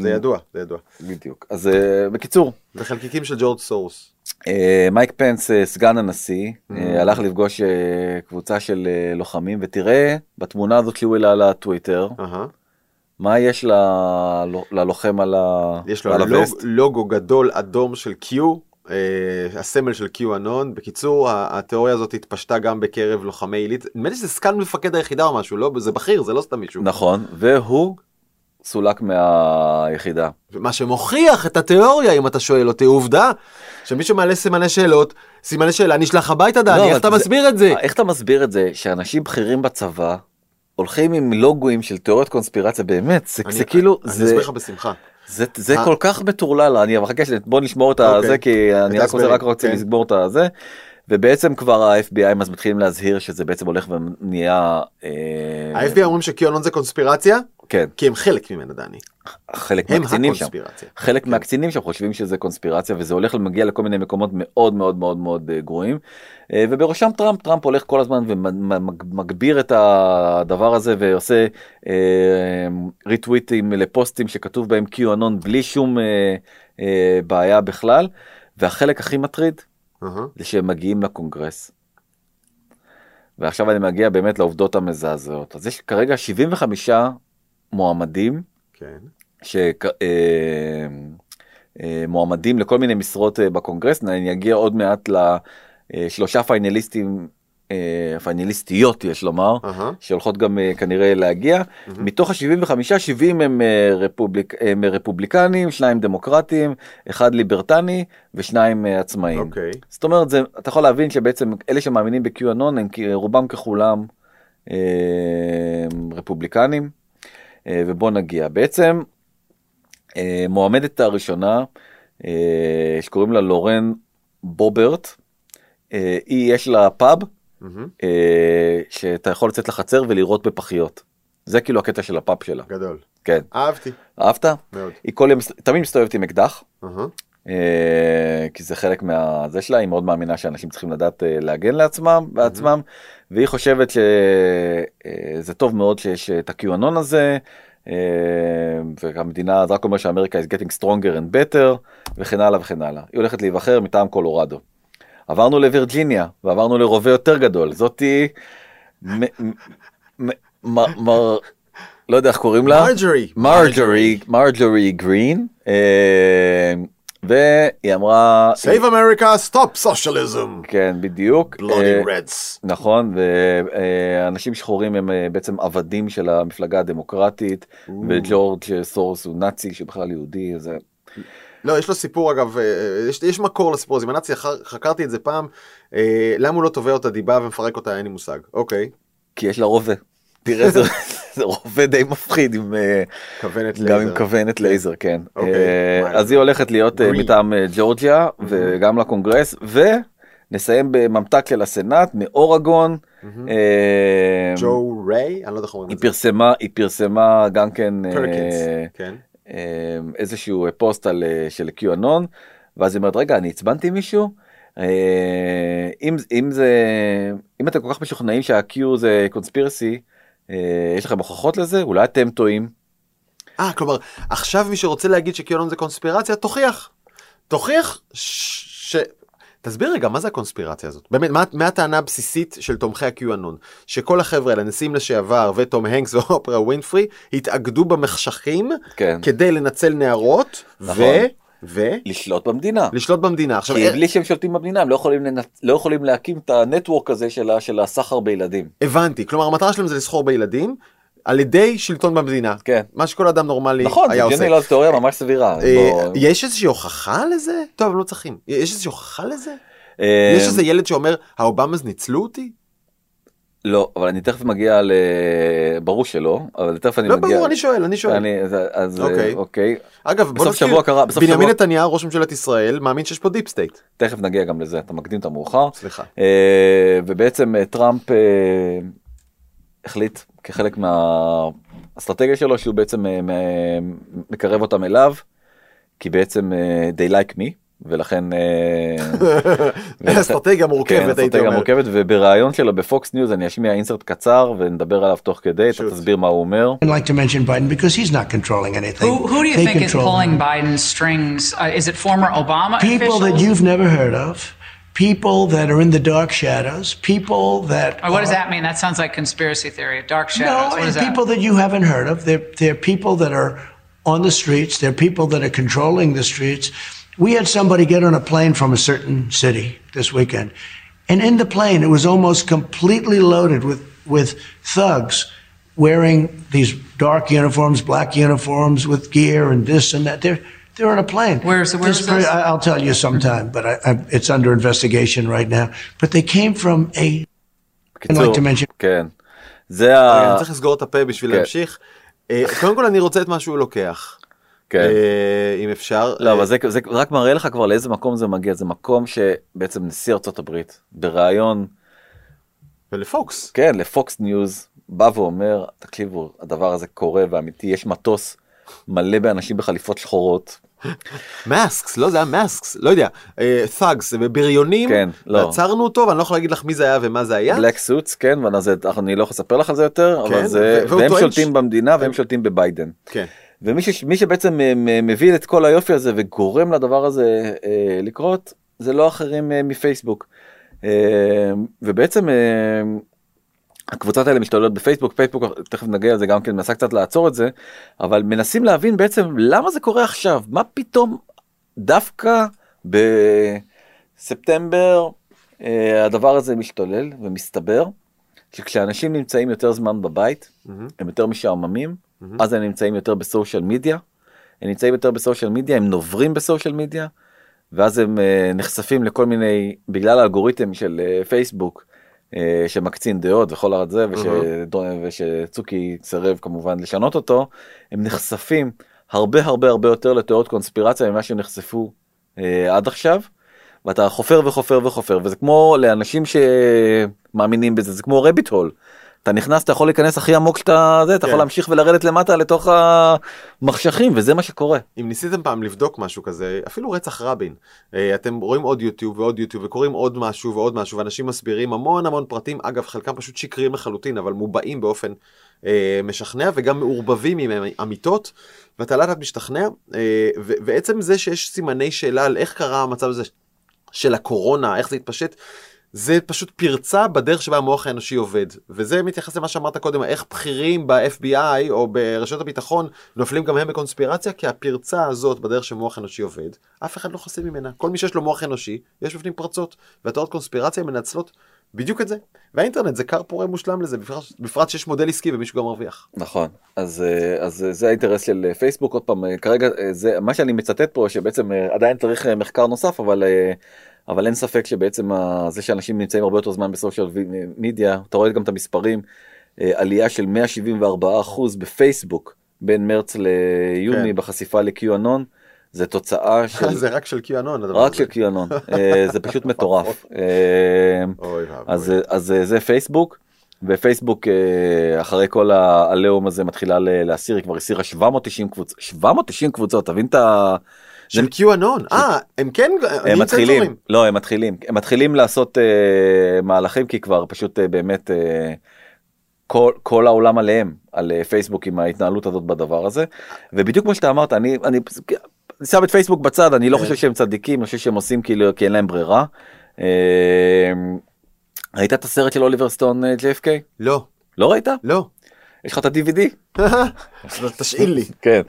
זה ידוע, זה ידוע. בדיוק, אז בקיצור. זה חלקיקים של ג'ורג' סורוס. מייק פנס, סגן הנשיא, הלך לפגוש קבוצה של לוחמים, ותראה בתמונה הזאת שהוא העלה על הטוויטר, מה יש ללוחם על הווסט? יש לו לוגו גדול אדום של Q, הסמל של QAnon. בקיצור, התיאוריה הזאת התפשטה גם בקרב לוחמי עילית. נדמה לי שזה סגן מפקד היחידה או משהו, זה בכיר, זה לא סתם מישהו. נכון, והוא... סולק מהיחידה. ומה שמוכיח את התיאוריה, אם אתה שואל אותי, עובדה, שמי שמעלה סימני שאלות, סימני שאלה, נשלח הביתה, דני, איך אתה מסביר את זה? איך אתה מסביר את זה, שאנשים בכירים בצבא, הולכים עם לוגויים של תיאוריות קונספירציה, באמת, זה כאילו... אני אסביר לך בשמחה. זה כל כך מטורלל, אני מחכה, בוא נשמור את זה, כי אני רק רוצה לסגבור את זה, ובעצם כבר ה-אף בי איי אז מתחילים להזהיר שזה בעצם הולך ונהיה... ה-אף בי איי אומרים שקיונון זה קונספירציה? כן. כי הם חלק ממנה, דני. חלק מהקצינים שם. חלק מהקצינים שם חושבים שזה קונספירציה, וזה הולך למגיע לכל מיני מקומות מאוד מאוד מאוד מאוד גרועים. ובראשם טראמפ, טראמפ הולך כל הזמן ומגביר את הדבר הזה, ועושה ריטוויטים לפוסטים שכתוב בהם QAnon בלי שום בעיה בכלל. והחלק הכי מטריד, זה שהם מגיעים לקונגרס, ועכשיו אני מגיע באמת לעובדות המזעזעות. אז יש כרגע שבעים וחמישה מועמדים, כן. שמועמדים לכל מיני משרות בקונגרס, אני אגיע עוד מעט לשלושה פיינליסטים, פיינליסטיות יש לומר, uh-huh. שהולכות גם כנראה להגיע, uh-huh. מתוך ה-שבעים וחמישה, שבעים הם, רפובליק, הם רפובליקנים, שניים דמוקרטיים, אחד ליברטני ושניים עצמאים. Okay. זאת אומרת, זה, אתה יכול להבין שבעצם אלה שמאמינים ב-QAnon הם רובם ככולם רפובליקנים, ובוא נגיע. בעצם מועמדת הראשונה, שקוראים לה לורן בוברט, היא יש לה פאב, Mm-hmm. שאתה יכול לצאת לחצר ולראות בפחיות. זה כאילו הקטע של הפאפ שלה. גדול. כן. אהבתי. אהבת? מאוד. היא כל יום, תמיד מסתובבת עם אקדח, mm-hmm. כי זה חלק מה... זה שלה, היא מאוד מאמינה שאנשים צריכים לדעת להגן לעצמם, בעצמם, mm-hmm. והיא חושבת שזה טוב מאוד שיש את הקיונון הזה, והמדינה, אז רק אומר שאמריקה is getting stronger and better, וכן הלאה וכן הלאה. היא הולכת להיבחר מטעם קולורדו. עברנו לווירג'יניה, ועברנו לרובה יותר גדול. זאתי, לא יודע איך קוראים לה. מרג'רי. מרג'רי, מרג'רי גרין. והיא אמרה... Save America, stop socialism. כן, בדיוק. Bloody Reds. נכון, ואנשים שחורים הם בעצם עבדים של המפלגה הדמוקרטית, וג'ורג' סורוס הוא נאצי, שבכלל יהודי, זה... לא, יש לו סיפור אגב, יש, יש מקור לסיפור הזה, מנאצי, חקרתי את זה פעם, אה, למה הוא לא תובע אותה דיבה ומפרק אותה, אין לי מושג, אוקיי. כי יש לה רובה, תראה, זה, זה רובה די מפחיד, עם, כוונת גם עם כוונת לייזר, כן. אוקיי, אה, אז היא הולכת להיות גרין. מטעם ג'ורג'יה, mm-hmm. וגם לקונגרס, ונסיים בממתק של הסנאט, מאורגון. Mm-hmm. אה, ג'ו ריי, אני לא יודע חורים את זה. פרסמה, היא פרסמה גם כן... פרקינס, אה, כן. איזשהו פוסט על, של קיונון, ואז היא אומרת, רגע, אני הצבנתי מישהו? אם, אם זה, אם אתם כל כך משוכנעים שהקיו זה קונספירסי, יש לכם הוכחות לזה? אולי אתם טועים. אה, כלומר, עכשיו מי שרוצה להגיד שקיונון זה קונספירציה, תוכיח. תוכיח ש... תסביר רגע, מה זה הקונספירציה הזאת? באמת, מה, מה הטענה הבסיסית של תומכי הקיונון? שכל החבר'ה, הנשיאים לשעבר וטום הנקס ואופרה ווינפרי, התאגדו במחשכים כן. כדי לנצל נערות נכון. ו... ו... לשלוט במדינה. לשלוט במדינה. עכשיו, כי בלי שהם שולטים במדינה, הם לא יכולים, לנ... לא יכולים להקים את הנטוורק הזה של, של הסחר בילדים. הבנתי. כלומר, המטרה שלהם זה לסחור בילדים, על ידי שלטון במדינה. כן. מה שכל אדם נורמלי נכון, היה עושה. נכון, זה תיאוריה ממש סבירה. אה, בוא... יש איזושהי הוכחה לזה? טוב, לא צריכים. יש איזושהי הוכחה לזה? אה... יש איזה ילד שאומר, האובמאז ניצלו אותי? לא, אבל אני תכף מגיע ל... ברור שלא, אבל תכף אני לא מגיע... לא ברור, אני שואל, אני שואל. אני, אז אוקיי. אוקיי. אגב, בוא נזכיר, בנימין נתניהו, ראש ממשלת ישראל, מאמין שיש פה דיפ סטייט. תכף נגיע גם לזה, אתה מקדים את המאוחר. סליחה. אה, ובעצם טראמפ, אה, החליט כחלק מהאסטרטגיה שלו, שהוא בעצם מקרב אותם אליו, כי בעצם they like me, ולכן... אסטרטגיה מורכבת, הייתי אומר. מורכבת, וברעיון שלו בפוקס ניוז, אני אשמיע אינסרט קצר, ונדבר עליו תוך כדי, אתה תסביר מה הוא אומר. I'd like to mention Biden, because he's not controlling anything. Who do you think is pulling Biden's strings? Is it former Obama officials? People that you've never heard of. People that are in the dark shadows, people that... Oh, what does that mean? That sounds like conspiracy theory, dark shadows. No, it's people that you haven't heard of. They're, they're people that are on the streets. They're people that are controlling the streets. We had somebody get on a plane from a certain city this weekend. And in the plane, it was almost completely loaded with, with thugs wearing these dark uniforms, black uniforms with gear and this and that. They're... They're on a plane. Where's the where's this? I'll tell you sometime, but I, I, it's under investigation right now. But they came from a. I'd like to mention. כן. זה ה... אני צריך לסגור את הפה בשביל להמשיך. קודם כל אני רוצה את מה שהוא לוקח. כן. אם אפשר. לא, אבל זה רק מראה לך כבר לאיזה מקום זה מגיע. זה מקום שבעצם נשיא ארצות הברית, ברעיון. ולפוקס. כן, לפוקס ניוז. בא ואומר, תקשיבו, הדבר הזה קורה ואמיתי, יש מטוס מלא באנשים בחליפות שחורות. מאסקס, לא זה היה מאסקס, לא יודע, תאגס, בריונים, עצרנו אותו, ואני לא יכול להגיד לך מי זה היה ומה זה היה. בלק סוטס, כן, ואני לא יכול לספר לך על זה יותר, והם שולטים במדינה והם שולטים בביידן. ומי שבעצם מביא את כל היופי הזה וגורם לדבר הזה לקרות, זה לא אחרים מפייסבוק. ובעצם הקבוצות האלה משתוללות בפייסבוק, פייסבוק, תכף נגיע על זה גם כן, מנסה קצת לעצור את זה, אבל מנסים להבין בעצם למה זה קורה עכשיו, מה פתאום דווקא בספטמבר הדבר הזה משתולל, ומסתבר שכשאנשים נמצאים יותר זמן בבית, הם יותר משעממים, אז הם נמצאים יותר בסושיאל מדיה, הם נמצאים יותר בסושיאל מדיה, הם נוברים בסושיאל מדיה, ואז הם נחשפים לכל מיני, בגלל האלגוריתם של פייסבוק, שמקצין דעות וכל הרד זה, ושצוקי צרב כמובן לשנות אותו, הם נחשפים הרבה הרבה הרבה יותר לתיאוריות קונספירציה ממה שהם נחשפו עד עכשיו, ואתה חופר וחופר וחופר, וזה כמו לאנשים שמאמינים בזה, זה כמו רביט הול, אתה נכנס, אתה יכול להיכנס הכי עמוק שאתה זה, אתה יכול להמשיך ולרדת למטה לתוך המחשכים, וזה מה שקורה. אם ניסיתם פעם לבדוק משהו כזה, אפילו רצח רבין, אתם רואים עוד יוטיוב ועוד יוטיוב, וקוראים עוד משהו ועוד משהו, ואנשים מסבירים המון המון פרטים, אגב, חלקם פשוט שקרים לחלוטין, אבל מובעים באופן משכנע, וגם מעורבבים עם אמיתות, ואתה לאט משתכנע, ובעצם זה שיש סימני שאלה על איך קרה המצב הזה של הקורונה, איך זה התפשט, זה פשוט פרצה בדרך שבה המוח האנושי עובד, וזה מתייחס למה שאמרת קודם, איך בכירים ב-אף בי איי או ברשויות הביטחון נופלים גם הם בקונספירציה, כי הפרצה הזאת בדרך שמוח האנושי עובד, אף אחד לא חסין ממנה. כל מי שיש לו מוח אנושי, יש בפנים פרצות, והתיאוריות קונספירציה מנצלות בדיוק את זה. והאינטרנט זה כר פורה מושלם לזה, בפרט שיש מודל עסקי ומישהו גם מרוויח. נכון, אז, אז זה האינטרס של פייסבוק, עוד פעם, כרגע זה, מה שאני מצטט פה, שבעצם עדיין צריך מחקר נוסף, אבל אבל אין ספק שבעצם זה שאנשים נמצאים הרבה יותר זמן בסושיאל מדיה, אתה רואה גם את המספרים, עלייה של מאה שבעים וארבעה אחוז בפייסבוק, בין מרץ ליוני בחשיפה ל-QAnon, זה תוצאה של... זה רק של QAnon. רק של QAnon, זה פשוט מטורף. אז זה פייסבוק, ופייסבוק אחרי כל הלאום הזה מתחילה להסיר, היא כבר הסירה שבע מאות ותשעים קבוצות, תבין את ה... של QAnon, אה, הם כן, הם מתחילים, לא, הם מתחילים, הם מתחילים לעשות מהלכים, כי כבר פשוט באמת כל העולם עליהם, על פייסבוק עם ההתנהלות הזאת בדבר הזה, ובדיוק כמו שאתה אמרת, אני שם את פייסבוק בצד, אני לא חושב שהם צדיקים, אני חושב שהם עושים כאילו כי אין להם ברירה. ראית את הסרט של אוליבר סטון ג'י אף קיי? לא. לא ראית? לא. יש לך את ה-די וי די? תשאיל לי. כן,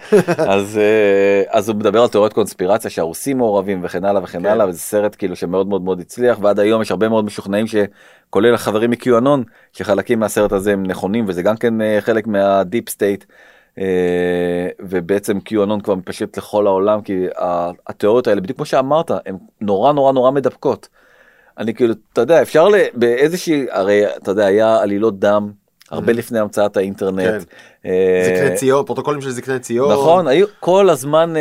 אז הוא מדבר על תיאוריות קונספירציה שהרוסים מעורבים וכן הלאה וכן הלאה, וזה סרט כאילו שמאוד מאוד מאוד הצליח, ועד היום יש הרבה מאוד משוכנעים שכולל החברים מקיואנון, שחלקים מהסרט הזה הם נכונים, וזה גם כן חלק מהדיפ סטייט, ובעצם קיואנון כבר מפשט לכל העולם, כי התיאוריות האלה, בדיוק כמו שאמרת, הן נורא נורא נורא מדבקות. אני כאילו, אתה יודע, אפשר באיזושהי, הרי אתה יודע, היה עלילות דם, הרבה לפני המצאת האינטרנט. זקני ציון, פרוטוקולים של זקני ציון. נכון, היו כל הזמן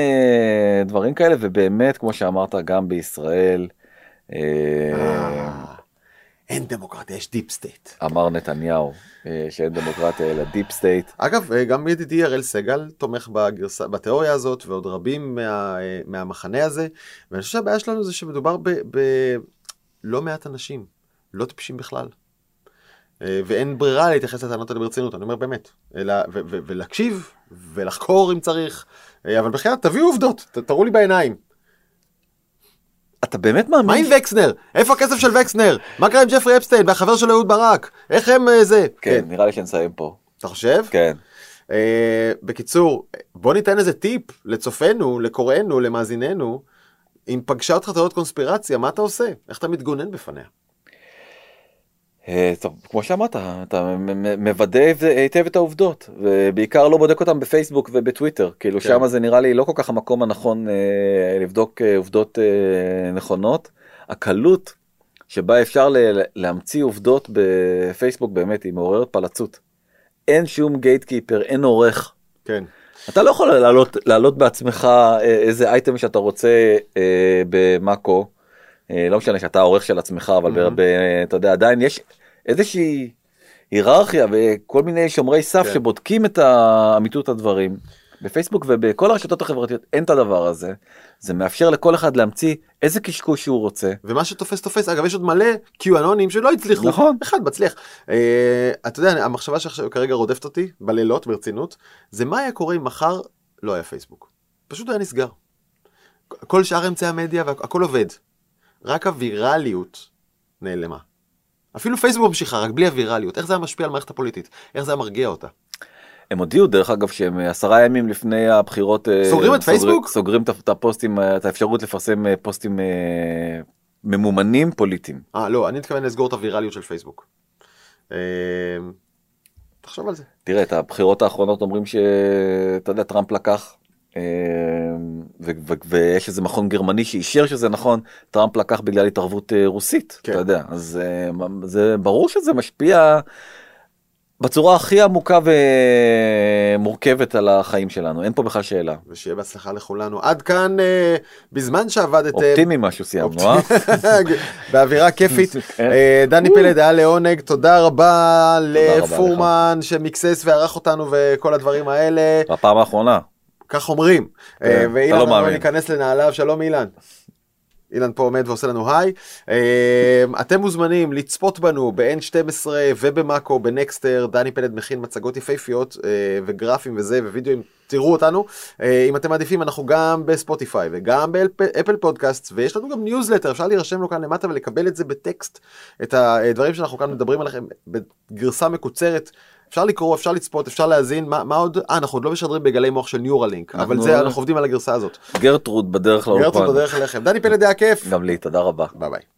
דברים כאלה, ובאמת, כמו שאמרת, גם בישראל. אין דמוקרטיה, יש דיפ סטייט. אמר נתניהו שאין דמוקרטיה, אלא דיפ סטייט. אגב, גם ידידי הראל סגל תומך בתיאוריה הזאת, ועוד רבים מהמחנה הזה, ואני חושב שהבעיה שלנו זה שמדובר בלא מעט אנשים, לא טיפשים בכלל. ואין ברירה להתייחס לטענות האלה ברצינות, אני אומר באמת, אלא, ו- ו- ולהקשיב, ולחקור אם צריך, אבל בחייאת, תביאו עובדות, ת- תראו לי בעיניים. אתה באמת מאמין? מה עם וקסנר? איפה הכסף של וקסנר? מה קרה עם ג'פרי אפסטיין והחבר של אהוד ברק? איך הם זה? כן, כן. נראה לי שנסיים פה. אתה חושב? כן. אה, בקיצור, בוא ניתן איזה טיפ לצופנו, לקוראינו, למאזיננו, אם פגשה אותך תיאוריות קונספירציה, מה אתה עושה? איך אתה מתגונן בפניה? טוב, כמו שאמרת, אתה מוודא היטב את העובדות, ובעיקר לא בודק אותם בפייסבוק ובטוויטר, כאילו שם זה נראה לי לא כל כך המקום הנכון לבדוק עובדות נכונות. הקלות שבה אפשר להמציא עובדות בפייסבוק באמת היא מעוררת פלצות. אין שום גייטקיפר, אין עורך. כן. אתה לא יכול להעלות בעצמך איזה אייטם שאתה רוצה במאקו, לא משנה שאתה העורך של עצמך, אבל אתה יודע, עדיין יש איזושהי היררכיה וכל מיני שומרי סף שבודקים את האמיתות הדברים. בפייסבוק ובכל הרשתות החברתיות אין את הדבר הזה. זה מאפשר לכל אחד להמציא איזה קשקוש שהוא רוצה. ומה שתופס תופס, אגב יש עוד מלא QAnon'ים שלא הצליחו. נכון. אחד מצליח. אתה יודע, המחשבה שכרגע רודפת אותי, בלילות, ברצינות, זה מה היה קורה אם מחר לא היה פייסבוק. פשוט היה נסגר. כל שאר אמצעי המדיה והכל עובד. רק הווירליות נעלמה. אפילו פייסבוק ממשיכה, רק בלי הווירליות. איך זה משפיע על מערכת הפוליטית? איך זה מרגיע אותה? הם הודיעו, דרך אגב, שהם עשרה ימים לפני הבחירות... סוגרים את פייסבוק? סוגרים את הפוסטים, את האפשרות לפרסם פוסטים ממומנים פוליטיים. אה, לא, אני מתכוון לסגור את הווירליות של פייסבוק. תחשוב על זה. תראה, את הבחירות האחרונות אומרים ש... אתה יודע, טראמפ לקח... ויש איזה מכון גרמני שאישר שזה נכון, טראמפ לקח בגלל התערבות רוסית, אתה יודע, אז זה ברור שזה משפיע בצורה הכי עמוקה ומורכבת על החיים שלנו, אין פה בכלל שאלה. ושיהיה בהצלחה לכולנו. עד כאן, בזמן שעבדתם... אופטימי משהו סיימנו, אה? באווירה כיפית. דני פלד, היה לעונג, תודה רבה לפורמן שמקסס וערך אותנו וכל הדברים האלה. הפעם האחרונה. כך אומרים, ואילן אמרו להיכנס לנעליו, שלום אילן, אילן פה עומד ועושה לנו היי, אתם מוזמנים לצפות בנו ב-אן שתים עשרה ובמאקו, בנקסטר, דני פלד מכין מצגות יפהפיות וגרפים וזה ווידאוים, תראו אותנו, אם אתם מעדיפים אנחנו גם בספוטיפיי וגם באפל פודקאסט, ויש לנו גם ניוזלטר, אפשר להירשם לו כאן למטה ולקבל את זה בטקסט, את הדברים שאנחנו כאן מדברים עליכם בגרסה מקוצרת, אפשר לקרוא, אפשר לצפות, אפשר להזין, מה, מה עוד? אה, אנחנו עוד לא משדרים בגלי מוח של ניורלינק, אבל זה, אנחנו עובדים על הגרסה הזאת. גרטרוד בדרך לאולפן. גרטרוד בדרך אליכם. דני פלד, היה כיף. גם לי, תודה רבה. ביי ביי.